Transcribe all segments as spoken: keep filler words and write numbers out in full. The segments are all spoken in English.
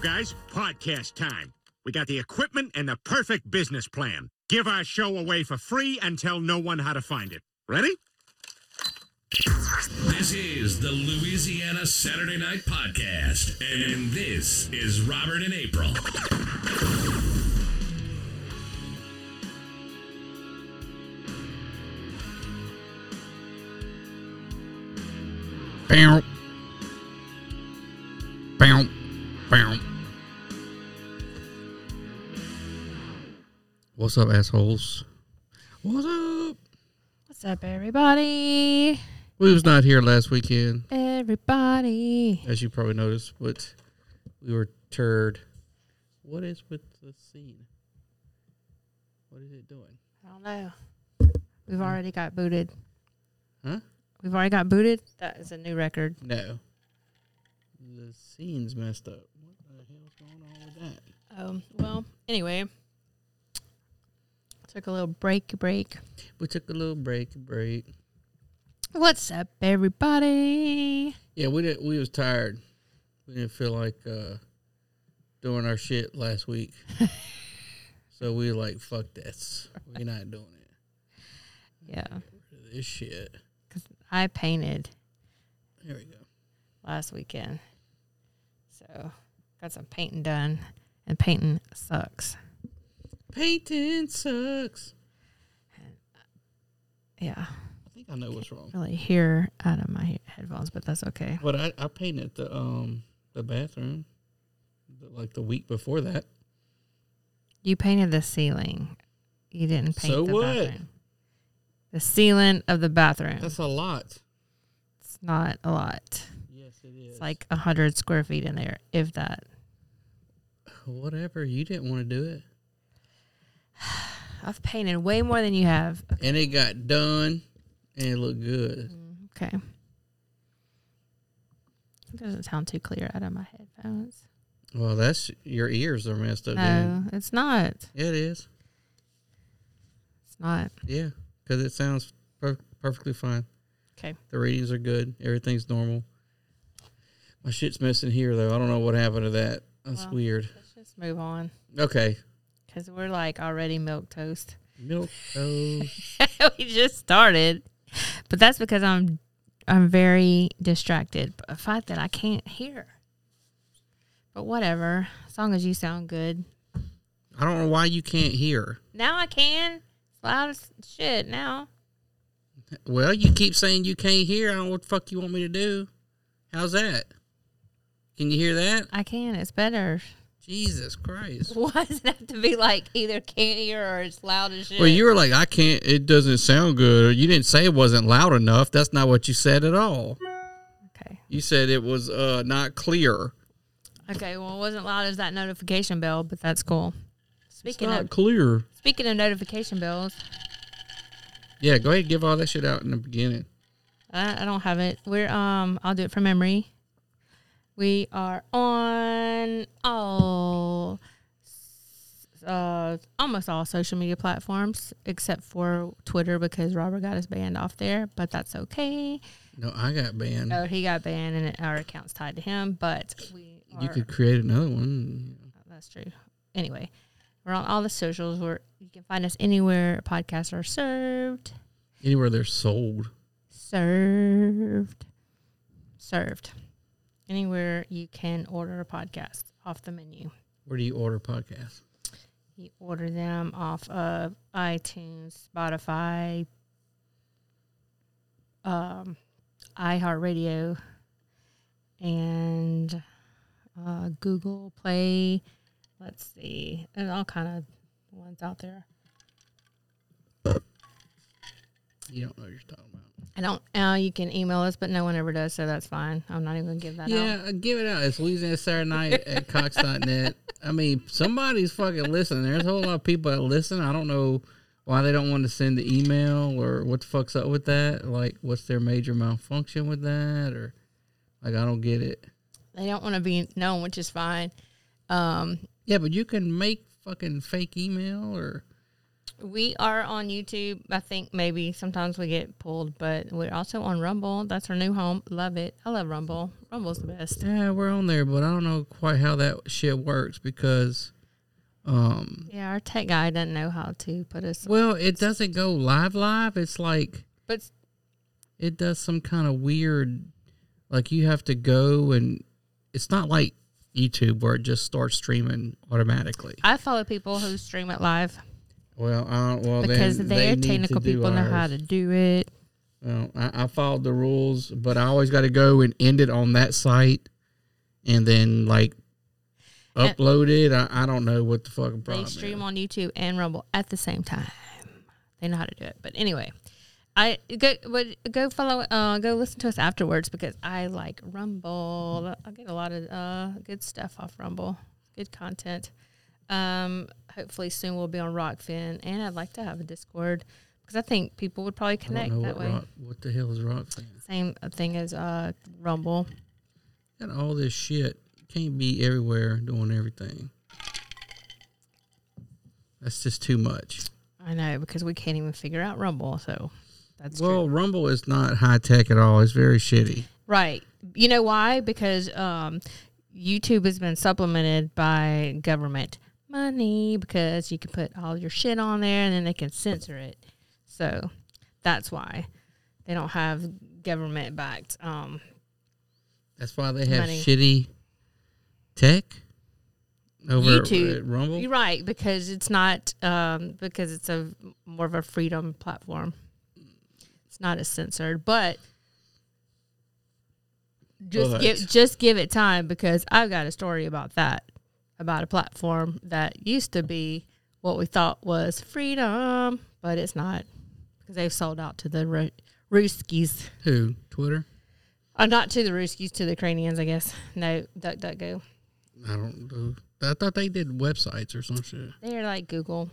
off, guys. Podcast time. We got the equipment and the perfect business plan. Give our show away for free and tell no one how to find it. Ready? This is the Louisiana Saturday Night Podcast, and this is Robert and April. Bow. Bow. Bow. What's up, assholes? What's up? What's up, everybody? We was not here last weekend. Everybody. As you probably noticed, but we were turd. What is with the scene? What is it doing? I don't know. We've already got booted. Huh? We've already got booted? That is a new record. No. The scene's messed up. What the hell's going on with that? Um, well, anyway. Took a little break, break. We took a little break, break. What's up, everybody? Yeah, we didn't, we was tired. We didn't feel like uh, doing our shit last week. So we were like, fuck this. We're not doing it. Yeah. Get rid of this shit. I painted. There we go. Last weekend. So, got some painting done. And painting sucks. Painting sucks. And, uh, yeah. I think I know what's wrong. I can't really hear out of my headphones, but that's okay. But I, I painted the um the bathroom like the week before that. You painted the ceiling. You didn't paint so the what? Bathroom. The ceiling of the bathroom. That's a lot. It's not a lot. Yes, it is. It's like one hundred square feet in there, if that. Whatever. You didn't want to do it. I've painted way more than you have. Okay. And it got done, and it looked good. Okay. It doesn't sound too clear out of my headphones. Well, that's your ears are messed up. No, dude. It's not. Yeah, it is. It's not. Yeah. Because it sounds per- perfectly fine. Okay. The readings are good. Everything's normal. My shit's missing here, though. I don't know what happened to that. That's well, weird. Let's just move on. Okay. Because we're, like, already milk toast. Milk toast. We just started. But that's because I'm I'm very distracted. But the fact that I can't hear. But whatever. As long as you sound good. I don't know why you can't hear. Now I can. Loud as shit now. Well, you keep saying you can't hear. I don't know what the fuck you want me to do. How's that? Can you hear that? I can. It's better. Jesus Christ. Why does it have to be like either can't hear or it's loud as shit? Well, you were like, I can't. It doesn't sound good. Or you didn't say it wasn't loud enough. That's not what you said at all. Okay. You said it was uh, not clear. Okay. Well, it wasn't loud as that notification bell, but that's cool. Speaking it's not of, clear. Speaking of notification bells. Yeah, go ahead and give all that shit out in the beginning. I, I don't have it. We're um, I'll do it from memory. We are on all, uh, almost all social media platforms except for Twitter because Robert got us banned off there, but that's okay. No, I got banned. Oh, he got banned, and our account's tied to him. But we are, you could create another one. That's true. Anyway. We're on all the socials where you can find us anywhere podcasts are served. Anywhere they're sold. Served. Served. Anywhere you can order a podcast off the menu. Where do you order podcasts? You order them off of iTunes, Spotify, um, iHeartRadio, and uh, Google Play. Let's see. There's all kind of ones out there. You don't know what you're talking about. I don't. Uh, you can email us, but no one ever does, so that's fine. I'm not even going to give that yeah, out. Yeah, give it out. It's Louisiana Saturday Night at Cox dot net. I mean, somebody's fucking listening. There's a whole lot of people that listen. I don't know why they don't want to send the email or what the fuck's up with that. Like, what's their major malfunction with that? Or, like, I don't get it. They don't want to be known, which is fine. Um... Yeah, but you can make fucking fake email or We are on YouTube. I think maybe sometimes we get pulled, but we're also on Rumble. That's our new home. Love it. I love Rumble. Rumble's the best. Yeah, we're on there, but I don't know quite how that shit works because... Um, yeah, our tech guy doesn't know how to put us... Well, it doesn't go live live. It's like... but it does some kind of weird... Like, you have to go and... It's not like YouTube where it just starts streaming automatically. I follow people who stream it live. Well, I, well, because they're they technical people know how to do it. Well, I, I followed the rules, but I always got to go and end it on that site, and then like upload it. I, I don't know what the fucking problem. They stream is. On YouTube and Rumble at the same time. They know how to do it, but anyway, I go would go follow. Uh, go listen to us afterwards because I like Rumble. I get a lot of uh, good stuff off Rumble. Good content. Um, hopefully soon we'll be on Rockfin, and I'd like to have a Discord because I think people would probably connect I don't know that what way. Rock, what the hell is Rockfin? Same thing as uh, Rumble. Got all this shit. Can't be everywhere doing everything. That's just too much. I know because we can't even figure out Rumble, so that's well, true. Rumble is not high tech at all. It's very shitty. Right. You know why? Because um, YouTube has been supplemented by government. Money because you can put all your shit on there and then they can censor it. So that's why they don't have government backed. Um, that's why they have money. Shitty tech over YouTube. At Rumble. You're right because it's not um, because it's a more of a freedom platform. It's not as censored, but just but. give just give it time because I've got a story about that. About a platform that used to be what we thought was freedom, but it's not because they've sold out to the Ru- Ruskies. Who? Twitter? Oh, not to the Ruskies, to the Ukrainians, I guess. No, DuckDuckGo. I don't know. I thought they did websites or some shit. They're like Google.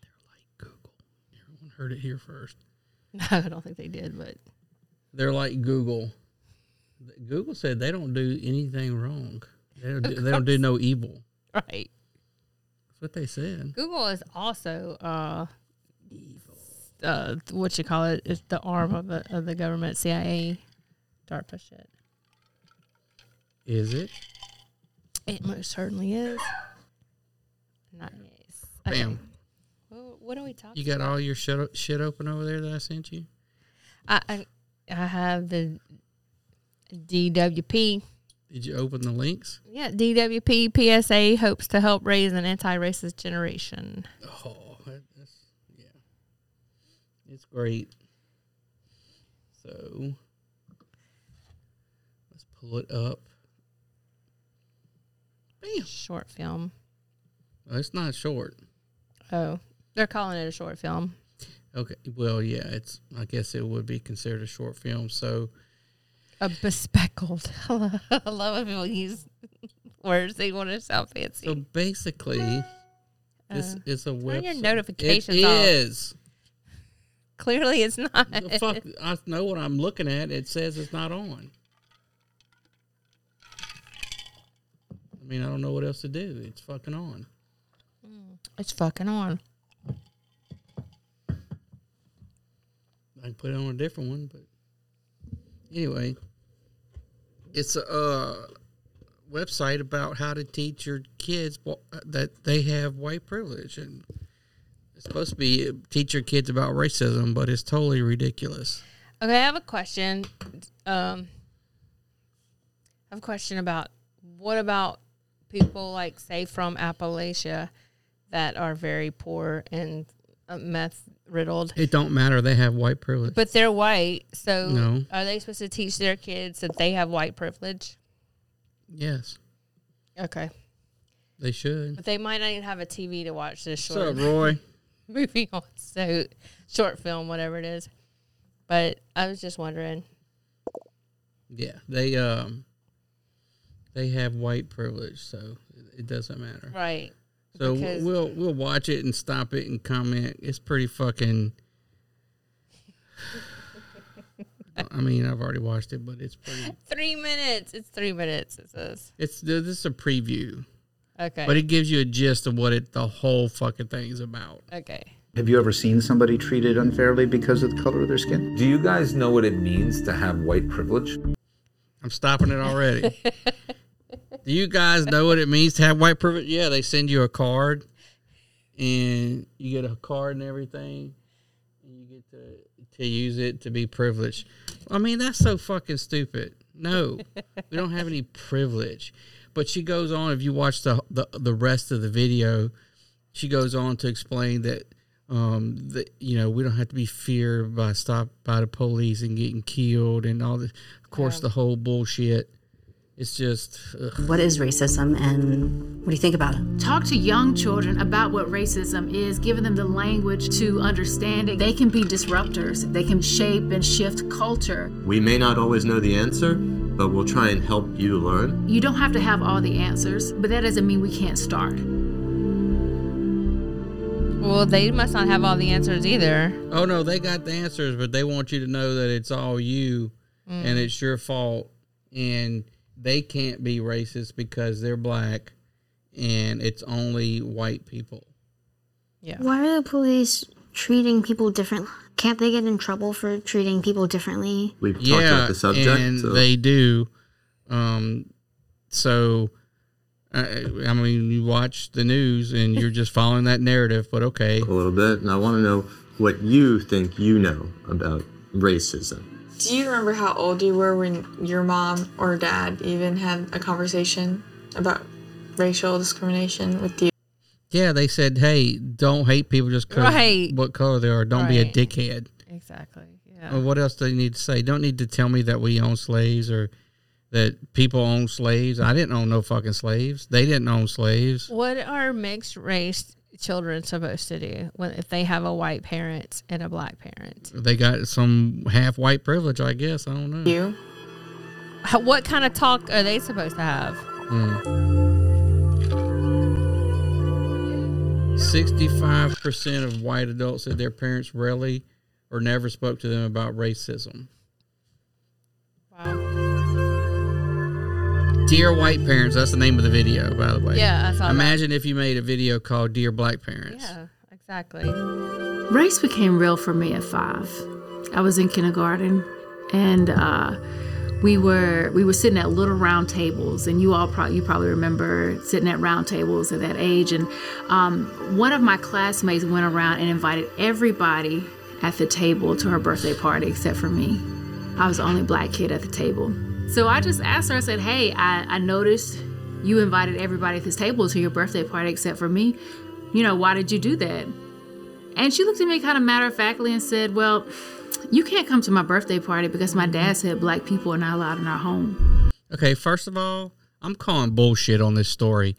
They're like Google. Everyone heard it here first. No, I don't think they did, but. They're like Google. Google said they don't do anything wrong. They don't, do, they don't do no evil. Right. That's what they said. Google is also, uh, evil. Uh, what you call it, it's the arm of the, of the government, C I A, DARPA shit. Is it? It most certainly is. Nice. Okay. Bam. Well, what are we talking about? You got about? all your shit, shit open over there that I sent you? I, I, I have the D W P. Did you open the links? Yeah, D W P P S A hopes to help raise an anti-racist generation. Oh, that's, yeah. It's great. So, let's pull it up. Bam. Short film. Oh, it's not short. Oh, they're calling it a short film. Okay, well, yeah, it's. I guess it would be considered a short film, so... A bespeckled. I love when people use words they want to sound fancy. So basically, this uh, is a website. Turn your notifications it off. It is. Clearly, it's not. The fuck, I know what I'm looking at. It says it's not on. I mean, I don't know what else to do. It's fucking on. It's fucking on. I can put it on a different one, but anyway. It's a uh, website about how to teach your kids that they have white privilege. And it's supposed to be teach your kids about racism, but it's totally ridiculous. Okay, I have a question. Um, I have a question about what about people like, say, from Appalachia that are very poor and meth riddled. It don't matter. They have white privilege. But they're white, so no. Are they supposed to teach their kids that they have white privilege? Yes. Okay. They should. But they might not even have a T V to watch this short. What's up, Roy? Moving on. So, short film, whatever it is. But I was just wondering. Yeah, they um, they have white privilege, so it doesn't matter. Right. So because we'll we'll watch it and stop it and comment. It's pretty fucking. I mean, I've already watched it, but it's pretty. Three minutes. It's three minutes. It says. It's this is a preview. Okay. But it gives you a gist of what it the whole fucking thing is about. Okay. Have you ever seen somebody treated unfairly because of the color of their skin? Do you guys know what it means to have white privilege? I'm stopping it already. Do you guys know what it means to have white privilege? Yeah, they send you a card, and you get a card and everything, and you get to to use it to be privileged. I mean, that's so fucking stupid. No, we don't have any privilege. But she goes on, if you watch the the, the rest of the video, she goes on to explain that, um, that, you know, we don't have to be feared by stopped by the police and getting killed and all this. Of course, um, the whole bullshit. It's just... Ugh. What is racism and what do you think about it? Talk to young children about what racism is, giving them the language to understand it. They can be disruptors. They can shape and shift culture. We may not always know the answer, but we'll try and help you learn. You don't have to have all the answers, but that doesn't mean we can't start. Well, they must not have all the answers either. Oh, no, they got the answers, but they want you to know that it's all you mm. and it's your fault, and... They can't be racist because they're black and it's only white people. Yeah. Why are the police treating people differently? Can't they get in trouble for treating people differently? We've talked yeah, about the subject. And so. They do. Um, so, I, I mean, you watch the news and you're just following that narrative, but okay. A little bit. And I want to know what you think you know about racism. Do you remember how old you were when your mom or dad even had a conversation about racial discrimination with you? Yeah, they said, hey, don't hate people just because right. what color they are. Don't right. be a dickhead. Exactly. Yeah. Well, what else do they need to say? Don't need to tell me that we own slaves or that people own slaves. I didn't own no fucking slaves. They didn't own slaves. What are mixed race children supposed to do when if they have a white parent and a black parent? They got some half white privilege, I guess. I don't know. You? What kind of talk are they supposed to have? Mm. sixty-five percent of white adults said their parents rarely or never spoke to them about racism. Wow. Dear White Parents, that's the name of the video, by the way. Yeah, I saw that. Imagine if you made a video called Dear Black Parents. Yeah, exactly. Race became real for me at five. I was in kindergarten, and uh, we were we were sitting at little round tables, and you all probably you probably remember sitting at round tables at that age. And um, one of my classmates went around and invited everybody at the table to her birthday party except for me. I was the only black kid at the table. So I just asked her, I said, hey, I, I noticed you invited everybody at this table to your birthday party except for me. You know, why did you do that? And she looked at me kind of matter-of-factly and said, well, you can't come to my birthday party because my dad said black people are not allowed in our home. Okay, first of all, I'm calling bullshit on this story.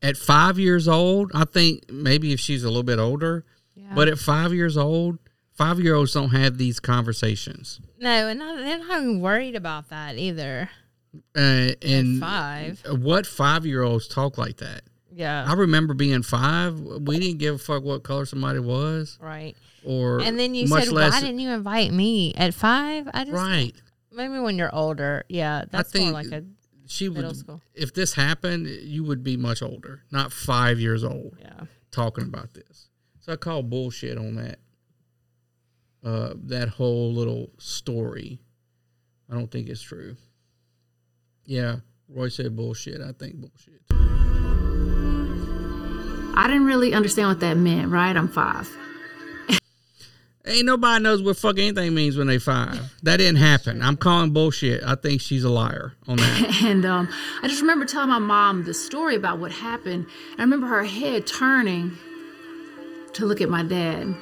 At five years old, I think maybe if she's a little bit older, yeah. but at five years old, five-year-olds don't have these conversations. No, and not, they're not even worried about that either. Uh, and five. What five-year-olds talk like that? Yeah. I remember being five. We didn't give a fuck what color somebody was. Right. Or and then you said, less, why didn't you invite me at five? I just, right. Maybe when you're older. Yeah, that's more like a she middle would, school. If this happened, you would be much older, not five years old yeah. talking about this. So I call bullshit on that. Uh, that whole little story. I don't think it's true. Yeah, Roy said bullshit. I think bullshit. I didn't really understand what that meant, right? I'm five. Ain't nobody knows what fuck anything means when they five. That didn't happen. I'm calling bullshit. I think she's a liar on that. And um, I just remember telling my mom the story about what happened. I remember her head turning to look at my dad.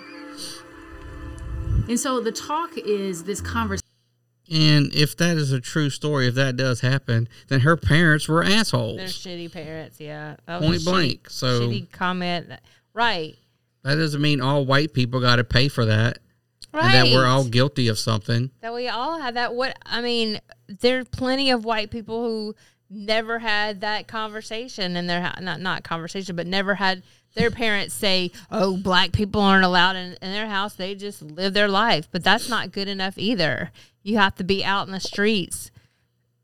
And so the talk is this conversation. And if that is a true story, if that does happen, then her parents were assholes. They're shitty parents, yeah. Point blank. So shitty comment. Right. That doesn't mean all white people got to pay for that. Right. And that we're all guilty of something. That we all have that. What I mean, there are plenty of white people who never had that conversation. And they're not, not conversation, but never had... Their parents say, oh, black people aren't allowed in, in their house. They just live their life. But that's not good enough either. You have to be out in the streets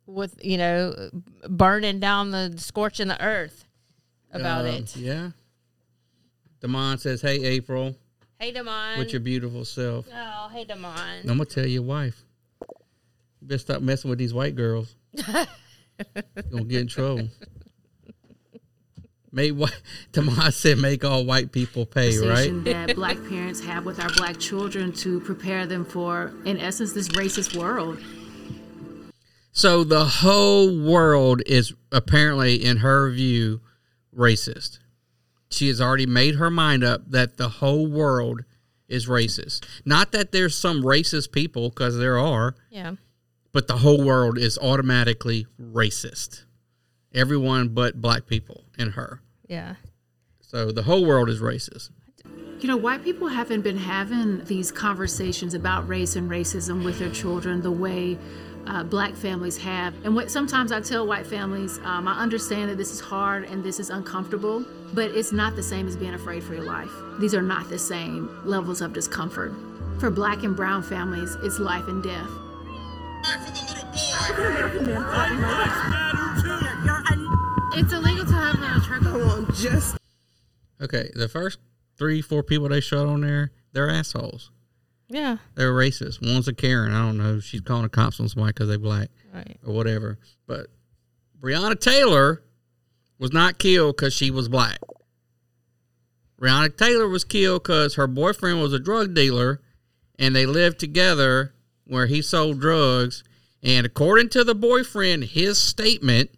with, you know, burning down the, scorching the earth. about uh, it. Yeah. Damon says, hey, April. Hey, Damon. With your beautiful self. Oh, hey, Damon. I'm going to tell your wife. You better stop messing with these white girls. You're going to get in trouble. Make white, Tamaz said, make all white people pay, right? That black parents have with our black children to prepare them for, in essence, this racist world. So the whole world is apparently, in her view, racist. She has already made her mind up that the whole world is racist. Not that there's some racist people, because there are. Yeah. But the whole world is automatically racist. Everyone but black people and her. Yeah. So the whole world is racist. You know, white people haven't been having these conversations about race and racism with their children the way uh, black families have. And what sometimes I tell white families, um, I understand that this is hard and this is uncomfortable, but it's not the same as being afraid for your life. These are not the same levels of discomfort. For black and brown families, it's life and death. For the little boy. It's illegal to have an alter. Come on, just. Okay, the first three, four people they shot on there, they're assholes. Yeah. They're racist. One's a Karen. I don't know. She's calling the cops on somebody because they're black. Right. Or whatever. But Breonna Taylor was not killed because she was black. Breonna Taylor was killed because her boyfriend was a drug dealer and they lived together where he sold drugs, and according to the boyfriend, his statement,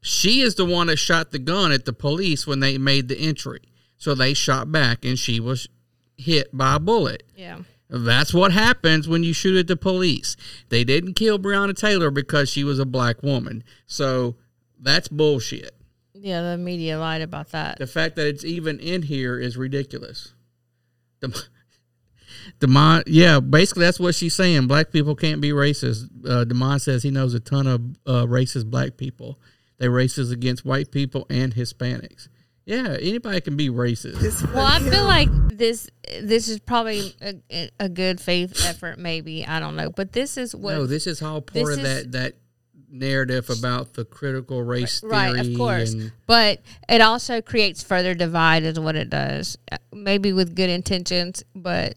she is the one that shot the gun at the police when they made the entry. So they shot back, and she was hit by a bullet. Yeah. That's what happens when you shoot at the police. They didn't kill Breonna Taylor because she was a black woman. So that's bullshit. Yeah, the media lied about that. The fact that it's even in here is ridiculous. The... Damon, yeah, basically that's what she's saying. Black people can't be racist. Uh, Damon says he knows a ton of uh, racist black people. They're racist against white people and Hispanics. Yeah, anybody can be racist. Well, I feel like this this is probably a, a good faith effort, maybe. I don't know. But this is what... No, this is all part of is, that, that narrative about the critical race theory. Right, of course. And, but it also creates further divide is what it does. Maybe with good intentions, but...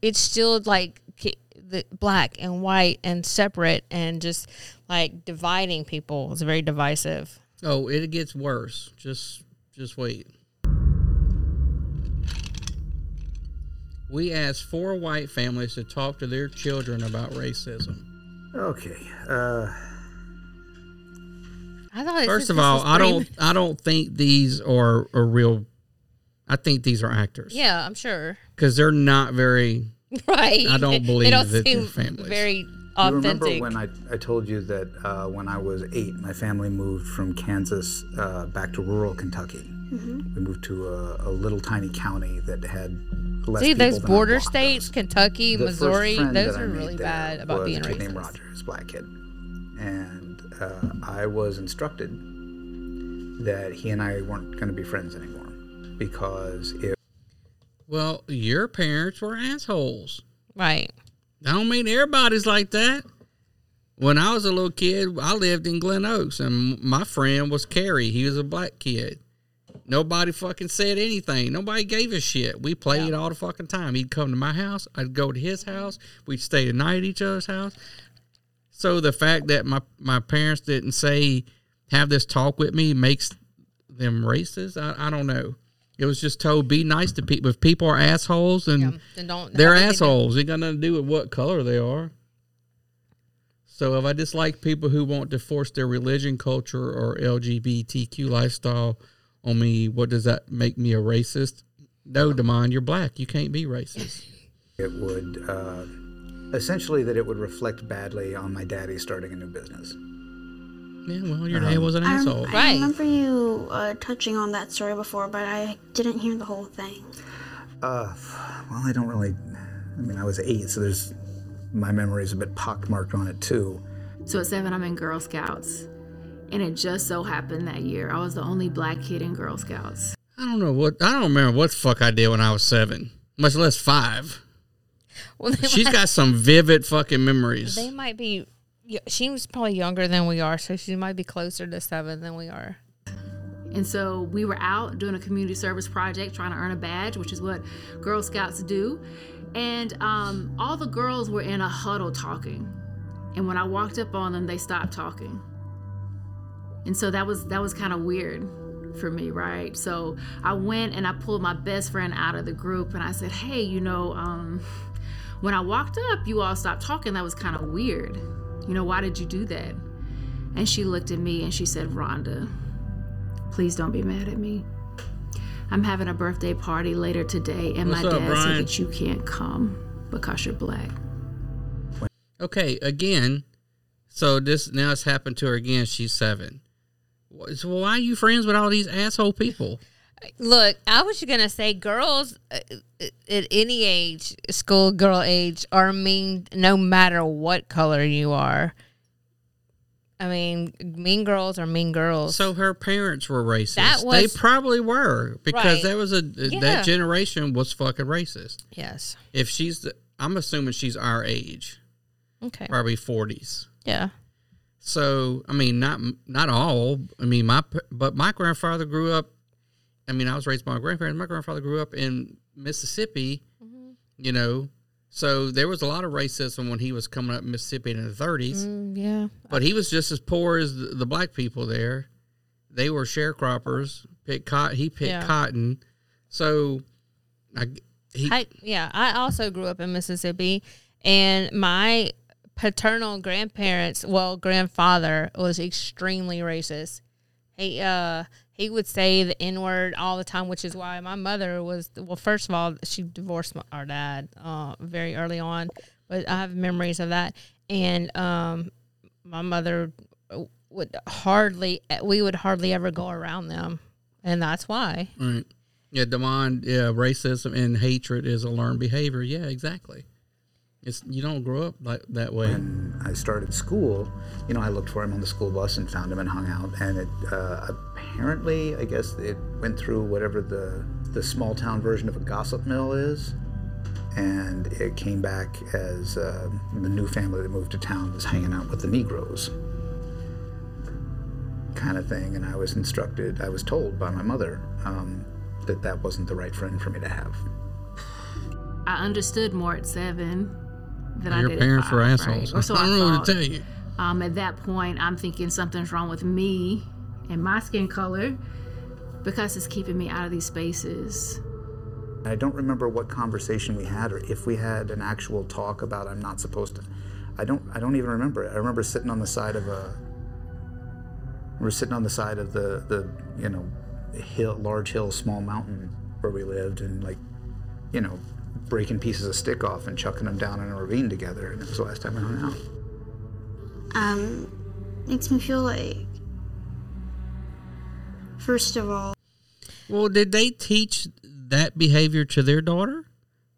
It's still like the black and white and separate and just like dividing people. It's very divisive. Oh, it gets worse. Just, just wait. We asked four white families to talk to their children about racism. Okay. Uh, I thought first of all, I don't, I don't think these are a real. I think these are actors. Yeah, I'm sure. Because they're not very... Right. I don't believe they don't that seem they're families. Very authentic. You remember when I, I told you that uh, when I was eight, my family moved from Kansas uh, back to rural Kentucky. Mm-hmm. We moved to a, a little tiny county that had less See, people See, those border states, Kentucky, the Missouri, those are really bad about being racist. There was a kid named Roger, his black kid. And uh, I was instructed that he and I weren't going to be friends anymore. Because if well, your parents were assholes, right? I don't mean everybody's like that. When I was a little kid, I lived in Glen Oaks, and my friend was Carrie. He was a black kid. Nobody fucking said anything. Nobody gave a shit. We played yeah. all the fucking time. He'd come to my house. I'd go to his house. We'd stay the night at each other's house. So the fact that my my parents didn't say have this talk with me makes them racist. I, I don't know. It was just told, be nice to people. If people are assholes, then, yeah, then don't, they're assholes. It got nothing to do with what color they are. So if I dislike people who want to force their religion, culture, or L G B T Q lifestyle on me, what does that make me a racist? No, Damon, you're black. You can't be racist. It would, uh, essentially that it would reflect badly on my daddy starting a new business. Yeah, well, your dad was an I, asshole. I right. remember you uh, touching on that story before, but I didn't hear the whole thing. Uh, well, I don't really... I mean, I was eight, so there's... My memory's a bit pockmarked on it, too. So at seven, I'm in Girl Scouts. And it just so happened that year I was the only black kid in Girl Scouts. I don't know what... I don't remember what the fuck I did when I was seven. Much less five. Well, She's might, got some vivid fucking memories. They might be... She was probably younger than we are, so she might be closer to seven than we are. And so we were out doing a community service project, trying to earn a badge, which is what Girl Scouts do. And um, all the girls were in a huddle talking. And when I walked up on them, they stopped talking. And so that was that was kind of weird for me, right? So I went and I pulled my best friend out of the group and I said, hey, you know, um, when I walked up, you all stopped talking. That was kind of weird. You know, why did you do that? And she looked at me and she said, Rhonda, please don't be mad at me. I'm having a birthday party later today, and What's my up, dad Brian? said that you can't come because you're black. Okay, again, so this now it's happened to her again. She's seven. So why are you friends with all these asshole people? Look, I was going to say girls at any age, school girl age, are mean no matter what color you are. I mean, mean girls are mean girls. So her parents were racist. That was, they probably were because right. that was a yeah. that generation was fucking racist. Yes. If she's, the, I'm assuming she's our age. Okay. Probably forties. Yeah. So I mean, not not all. I mean, my but my grandfather grew up. I mean, I was raised by my grandparents. My grandfather grew up in Mississippi. Mm-hmm. You know. So there was a lot of racism when he was coming up in Mississippi in the thirties. Mm, yeah. But he was just as poor as the, the black people there. They were sharecroppers. Picked cotton. He picked yeah. cotton. So, I, he, I yeah. I also grew up in Mississippi, and my paternal grandparents, well, grandfather was extremely racist. He uh he would say the N word all the time, which is why my mother was, well, first of all, she divorced my, our dad uh, very early on, but I have memories of that. And um, my mother would hardly, we would hardly ever go around them. And that's why. Right. Yeah, Damon, yeah, racism and hatred is a learned behavior. Yeah, exactly. It's, you don't grow up like that way. When I started school, you know, I looked for him on the school bus and found him and hung out. And it uh, apparently, I guess, it went through whatever the, the small town version of a gossip mill is. And it came back as uh, the new family that moved to town was hanging out with the Negroes kind of thing. And I was instructed, I was told by my mother um, that that wasn't the right friend for me to have. I understood more at seven. That Your I did parents five, were assholes. Right? Or so I don't know what to tell you. Um, at that point, I'm thinking something's wrong with me and my skin color because it's keeping me out of these spaces. I don't remember what conversation we had or if we had an actual talk about I'm not supposed to. I don't. I don't even remember it. I remember sitting on the side of a. We're sitting on the side of the the you know, hill, large hill, small mountain where we lived, and like, you know, breaking pieces of stick off and chucking them down in a ravine together, and it was the last time I hung out. Um, makes me feel like, first of all... Well, did they teach that behavior to their daughter?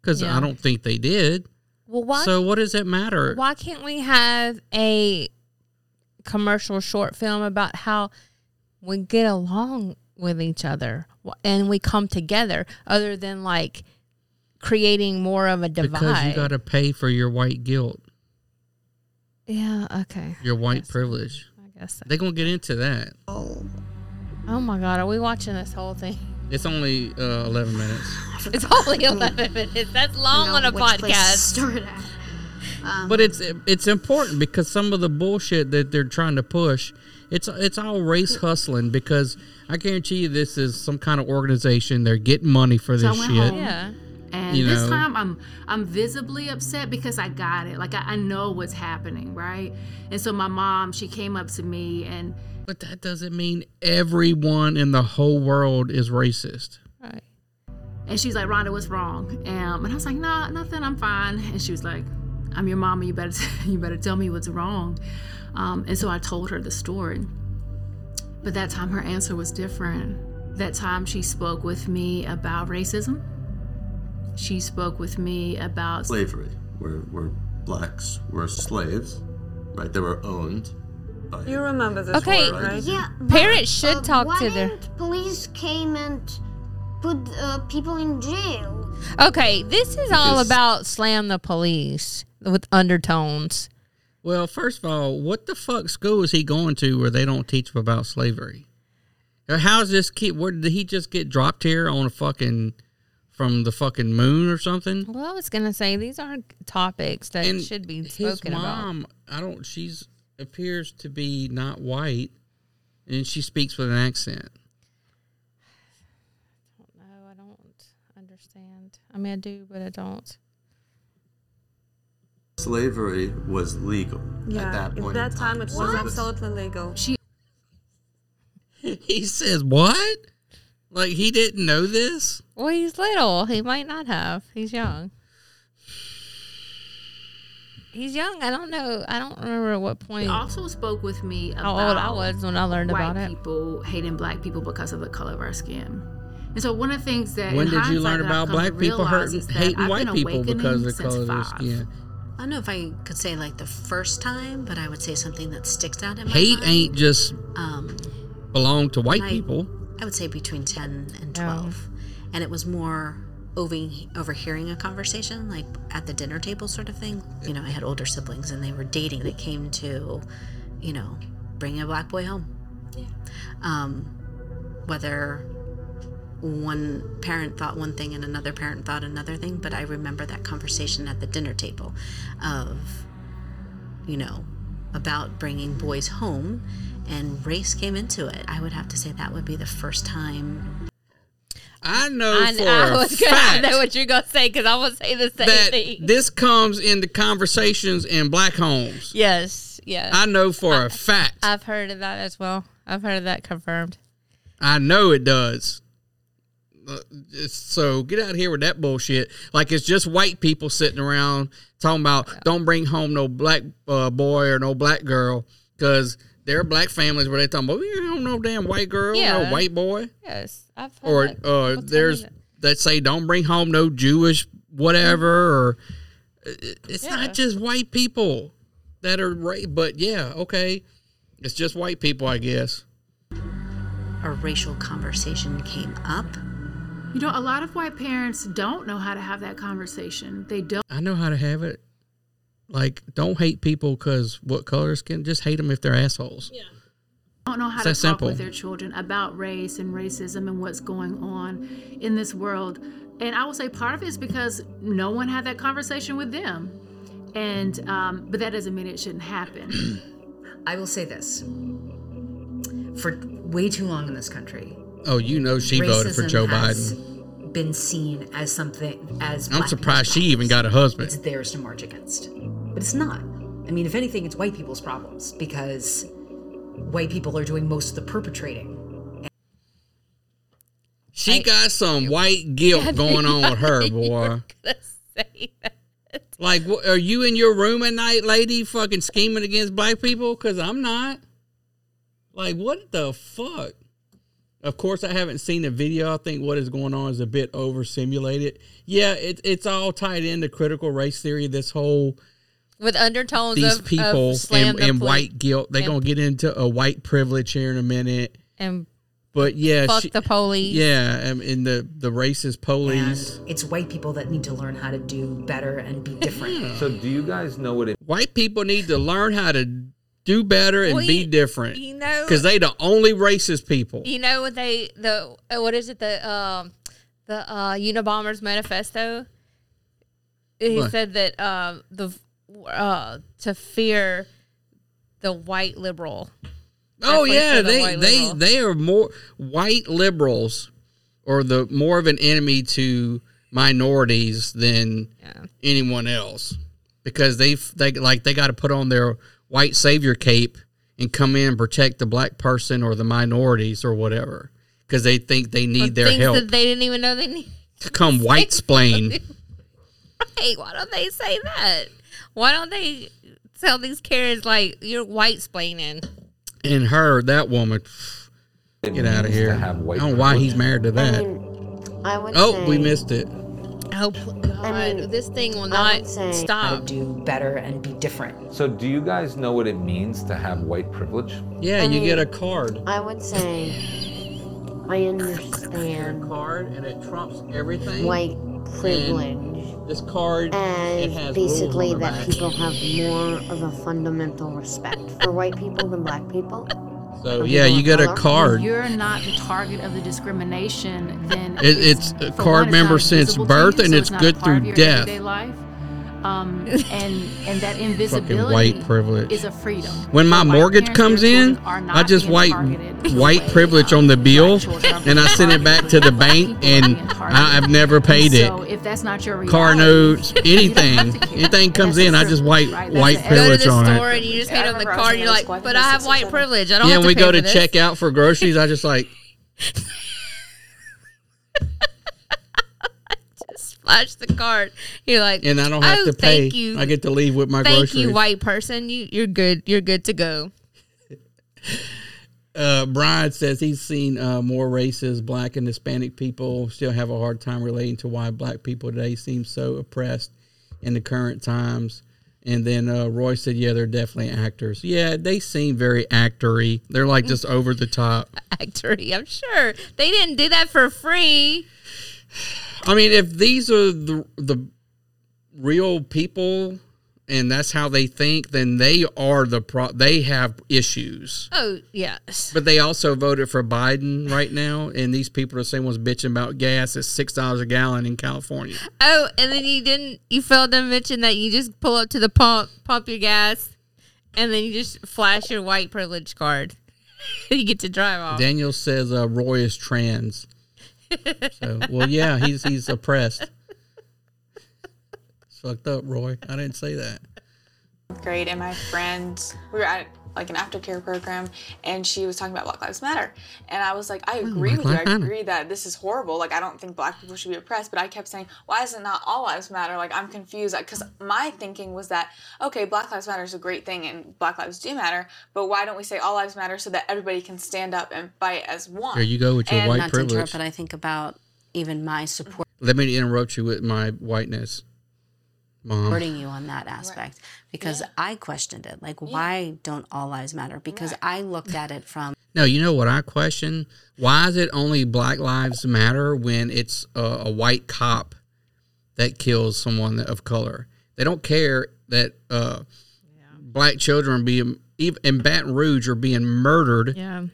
Because yeah. I don't think they did. Well, why? So what does it matter? Why can't we have a commercial short film about how we get along with each other and we come together, other than like creating more of a divide? Because you got to pay for your white guilt. Yeah, okay. Your white privilege. So. I guess so. They're going to get into that. Oh. oh, my God. Are we watching this whole thing? It's only uh, eleven minutes. It's only eleven minutes. That's long on a podcast. Um, but it's it's important because some of the bullshit that they're trying to push, it's it's all race hustling, because I guarantee you this is some kind of organization. They're getting money for this shit. Home. Yeah. And you this know. time I'm I'm visibly upset because I got it. Like, I, I know what's happening, right? And so my mom, she came up to me and... But that doesn't mean everyone in the whole world is racist. Right. And she's like, Rhonda, what's wrong? Um, and I was like, nah, nothing, I'm fine. And she was like, I'm your mama, you better, t- you better tell me what's wrong. Um, and so I told her the story. But that time her answer was different. That time she spoke with me about racism. She spoke with me about slavery. We're, we're blacks. We're slaves, right? They were owned. By you remember this? Okay, war, right? Yeah. Parents should uh, talk why to their. Police came and put uh, people in jail. Okay, this is all this... about slam the police with undertones. Well, first of all, what the fuck school is he going to where they don't teach him about slavery? How's this kid? Where did he just get dropped here on a fucking from the fucking moon or something? Well, I was gonna say these aren't topics that and should be spoken his mom, about. I don't. She's appears to be not white, and she speaks with an accent. I don't know. I don't understand. I mean, I do, but I don't. Slavery was legal yeah, at that point. At that time, it was what? absolutely legal. She He says, what? Like, he didn't know this? Well, he's little. He might not have. He's young. He's young. I don't know. I don't remember at what point. He also spoke with me about how old I was when I learned about it. White people hating black people because of the color of our skin. And so one of the things that When did you learn about black people hurting, hating white people because of the color of their skin? I don't know if I could say, like, the first time, but I would say something that sticks out in my mind. Hate ain't just... Um... belong to white I, people. I would say between ten and twelve. No. And it was more over, overhearing a conversation, like at the dinner table sort of thing. You know, I had older siblings and they were dating. They came to, you know, bringing a black boy home. Yeah. Um, whether one parent thought one thing and another parent thought another thing, but I remember that conversation at the dinner table of, you know, about bringing boys home. And race came into it. I would have to say that would be the first time. I know I, for I was a gonna, fact I know what you're going to say because I will say the same that thing. This comes into conversations in black homes. Yes, yes. I know for I, a fact. I've heard of that as well. I've heard of that confirmed. I know it does. So get out of here with that bullshit. Like it's just white people sitting around talking about yeah. don't bring home no black uh, boy or no black girl because... There are black families where they talk about, you don't know damn white girl, yeah. no white boy. Yes, I've heard Or that. Uh, there's, that say, don't bring home no Jewish whatever. Mm-hmm. Or It's yeah. not just white people that are, ra- but yeah, okay. It's just white people, I guess. A racial conversation came up. You know, a lot of white parents don't know how to have that conversation. They don't. I know how to have it. Like, don't hate people because what color skin, just hate them if they're assholes. Yeah. I don't know how it's to talk simple. with their children about race and racism and what's going on in this world. And I will say part of it is because no one had that conversation with them. And, um, but that doesn't mean it shouldn't happen. I will say this. For way too long in this country. Oh, you know she voted for Joe Biden. Been seen as something as I'm surprised she even got a husband. It's theirs to march against, but it's not. I mean, if anything, it's white people's problems because white people are doing most of the perpetrating. She I, got some white guilt yeah, going on with her, boy. Like, are you in your room at night, lady, fucking scheming against black people? Because I'm not. Like, what the fuck? Of course, I haven't seen the video. I think what is going on is a bit oversimulated. Yeah, it, it's all tied into critical race theory, this whole... With undertones these of... These people of and, and white guilt. They're going to get into a white privilege here in a minute. And but yeah, fuck she, the police. Yeah, and, and the, the racist police. And it's white people that need to learn how to do better and be different. So do you guys know what it... White people need to learn how to... Do better and well, be you, different, you know, because they the only racist people. You know what they the what is it the um the uh, Unabomber's manifesto? He what? said that uh, the uh, to fear the white liberal. Oh yeah, the they they liberal. they are more white liberals, or the more of an enemy to minorities than yeah. anyone else because they they like they got to put on their white savior cape and come in and protect the black person or the minorities or whatever because they think they need or their help. That they didn't even know they need to come white-splain. Right? Why don't they say that? Why don't they tell these Karens like you're white-splaining? And her, that woman, get out of here! I don't know why he's married to that. I mean, I would oh, say- we missed it. Oh, God. I mean, this thing will not stop. I do better and be different. So do you guys know what it means to have white privilege? Yeah, I you mean, get a card. I would say I understand. A card and it trumps everything. White privilege. And this card and it has basically rules that people have more of a fundamental respect for white people than black people. So yeah, you get a card. If you're not the target of the discrimination, then it, it's, it's a card one, member since birth, you, and so it's, it's good through death. Life. Um, and and that invisibility white privilege is a freedom. When my mortgage comes in, I just white white privilege on the bill, and I send it back to the bank, and I've never paid it. So if that's not your car notes, anything, anything comes in, I just white white privilege on it. Go to the store and you just hit on the card, and you're like, but I have white privilege. I don't. Yeah, when we go to check out for groceries, I just like. Flash the card. You're like, and I don't have oh, to pay. Thank you. I get to leave with my thank groceries. Thank you, white person. You, you're good. You're good to go. uh, Brian says he's seen uh, more races. Black and Hispanic people still have a hard time relating to why black people today seem so oppressed in the current times. And then uh, Roy said, "Yeah, they're definitely actors. Yeah, they seem very actory. They're like just over the top. Actory. I'm sure they didn't do that for free." I mean, if these are the the real people and that's how they think, then they are the pro- they have issues. Oh, yes. But they also voted for Biden right now, and these people are the same ones bitching about gas at six dollars a gallon in California. Oh, and then you didn't you failed to mention that you just pull up to the pump, pump your gas, and then you just flash your white privilege card. You get to drive off. Daniel says uh, Roy is trans. So, well, yeah, he's he's oppressed. It's fucked up, Roy. I didn't say that. Great, and my friend, we were at like an aftercare program, and she was talking about Black Lives Matter, and I was like, I agree oh, with Black you. Matter. I agree that this is horrible. Like, I don't think black people should be oppressed, but I kept saying, why is it not all lives matter? Like, I'm confused because my thinking was that okay, Black Lives Matter is a great thing, and Black lives do matter, but why don't we say all lives matter so that everybody can stand up and fight as one? There you go with your and, white not privilege. To interrupt, but I think about even my support. Let me interrupt you with my whiteness. Mom. Supporting you on that aspect right. because yeah. I questioned it. Like, yeah. why don't all lives matter? Because right. I looked at it from... No, you know what I question? Why is it only Black Lives Matter when it's a, a white cop that kills someone of color? They don't care that uh, yeah. black children being, even in Baton Rouge are being murdered yeah.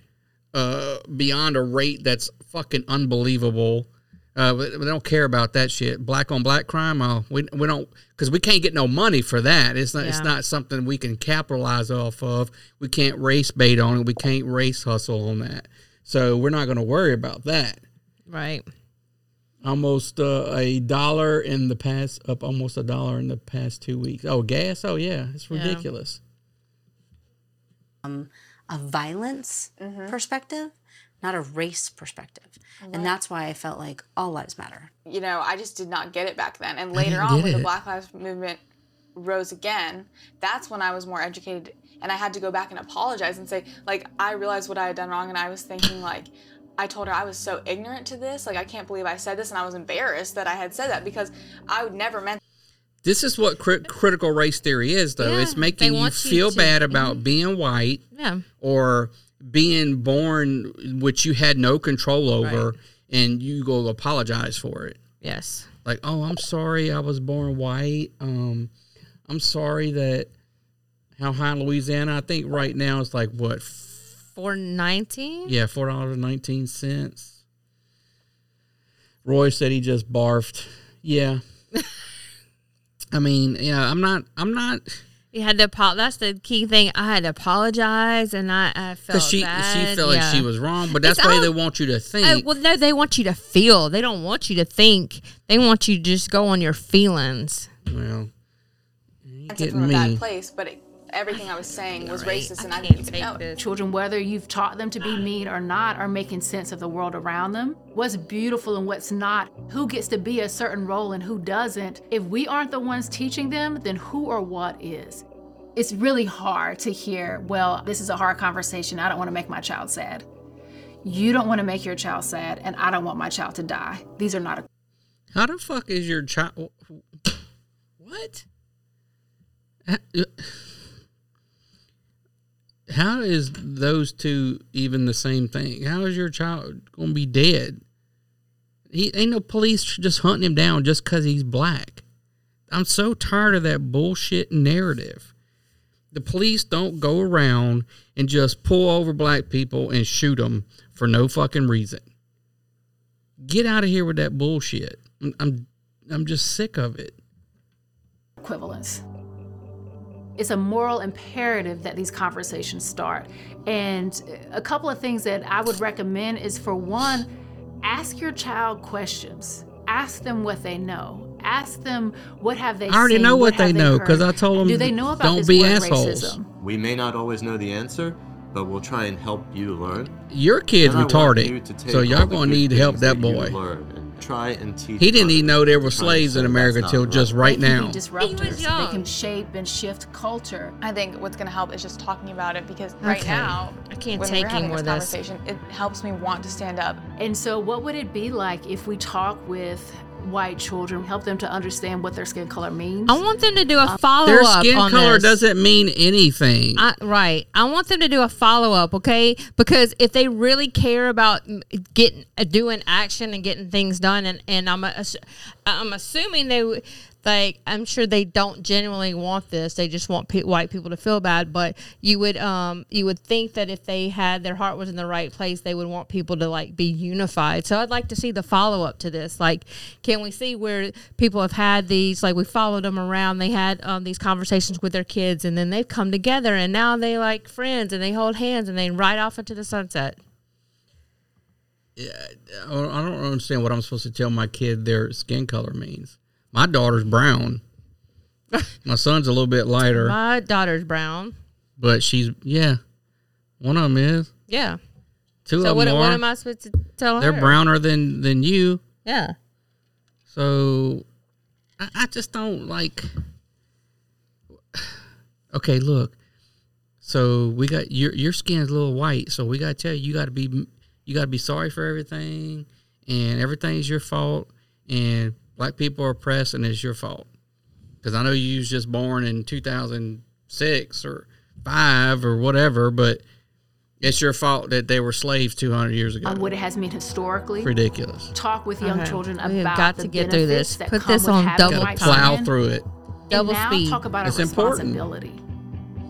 uh, beyond a rate that's fucking unbelievable. Uh, we don't care about that shit. Black on black crime, oh, we we don't because we can't get no money for that. It's not yeah. it's not something we can capitalize off of. We can't race bait on it. We can't race hustle on that. So we're not going to worry about that. Right. Almost uh, a dollar in the past up. Almost a dollar in the past two weeks. Oh, gas. Oh yeah, it's ridiculous. Yeah. Um, a violence mm-hmm. perspective. Not a race perspective. Right. And that's why I felt like all lives matter. You know, I just did not get it back then. And later on, when the Black Lives Movement rose again, that's when I was more educated. And I had to go back and apologize and say, like, I realized what I had done wrong. And I was thinking, like, I told her I was so ignorant to this. Like, I can't believe I said this. And I was embarrassed that I had said that because I would never meant. This is what cri- critical race theory is, though. Yeah, it's making you feel you to, bad about mm-hmm. being white yeah. or... being born, which you had no control over, right. and you go apologize for it. Yes. Like, oh, I'm sorry I was born white. Um, I'm sorry that how high in Louisiana, I think right now it's like, what? four dollars and nineteen cents? Yeah, four dollars and nineteen cents. Roy said he just barfed. Yeah. I mean, yeah, I'm not, I'm not... You had to apologize. That's the key thing. I had to apologize, and I, I felt Cause she, bad. She felt yeah. like she was wrong, but that's it's why all, they want you to think. Uh, well, no, they want you to feel. They don't want you to think. They want you to just go on your feelings. Well, you get from me. A bad place, but it, everything I was saying was right. racist, and I, I didn't even know it. Children, whether you've taught them to be mean or not, are making sense of the world around them. What's beautiful and what's not, who gets to be a certain role and who doesn't. If we aren't the ones teaching them, then who or what is? It's really hard to hear, well, this is a hard conversation. I don't want to make my child sad. You don't want to make your child sad, and I don't want my child to die. These are not a... How the fuck is your child... What? How is those two even the same thing? How is your child going to be dead? He ain't no police just hunting him down just because he's black. I'm so tired of that bullshit narrative. the police don't go around and just pull over black people and shoot them for no fucking reason. Get out of here with that bullshit. I'm, I'm, I'm just sick of it. Equivalence. It's a moral imperative that these conversations start. And a couple of things that I would recommend is, for one, ask your child questions. Ask them what they know. Ask them what have they seen. I already seen? know what, what they know, because I told them, do they know about don't this be assholes. Racism? We may not always know the answer, but we'll try and help you learn. Your kid's retarded, you so y'all going to need to help that, that boy. And try and teach he didn't even know there were slaves in America until right. just right they now. Can be disruptors. They can shape and shift culture. I think what's going to help is just talking about it, because okay. right now, I can't when take we're having this conversation, this. It helps me want to stand up. And so what would it be like if we talk with white children, help them to understand what their skin color means? I want them to do a follow up on this. Their skin color doesn't mean anything. I, right. I want them to do a follow up, okay? Because if they really care about getting doing action and getting things done, and and I'm I'm assuming they like I'm sure they don't genuinely want this. They just want pe- white people to feel bad. But you would um you would think that if they had their heart was in the right place, they would want people to like be unified. So I'd like to see the follow up to this. Like, can we see where people have had these? Like, we followed them around. They had um, these conversations with their kids, and then they've come together, and now they like friends, and they hold hands, and they ride off into the sunset. Yeah, I don't understand what I'm supposed to tell my kid their skin color means. My daughter's brown. My son's a little bit lighter. My daughter's brown. But she's, yeah. One of them is. Yeah. Two so of what, them are. So what am I supposed to tell they're her? They're browner than, than you. Yeah. So, I, I just don't like... Okay, look. So, we got... Your your skin's a little white, so we got to tell you, you got to be... You got to be sorry for everything, and everything's your fault, and black people are oppressed, and it's your fault. Because I know you was just born in two thousand six or five or whatever, but it's your fault that they were slaves two hundred years ago. Um, what it has meant historically. Ridiculous. Talk with young okay. children about we have got the to get through this. That Put come this on double time. Plow through it. Double now speed. Talk about it's a responsibility. Important.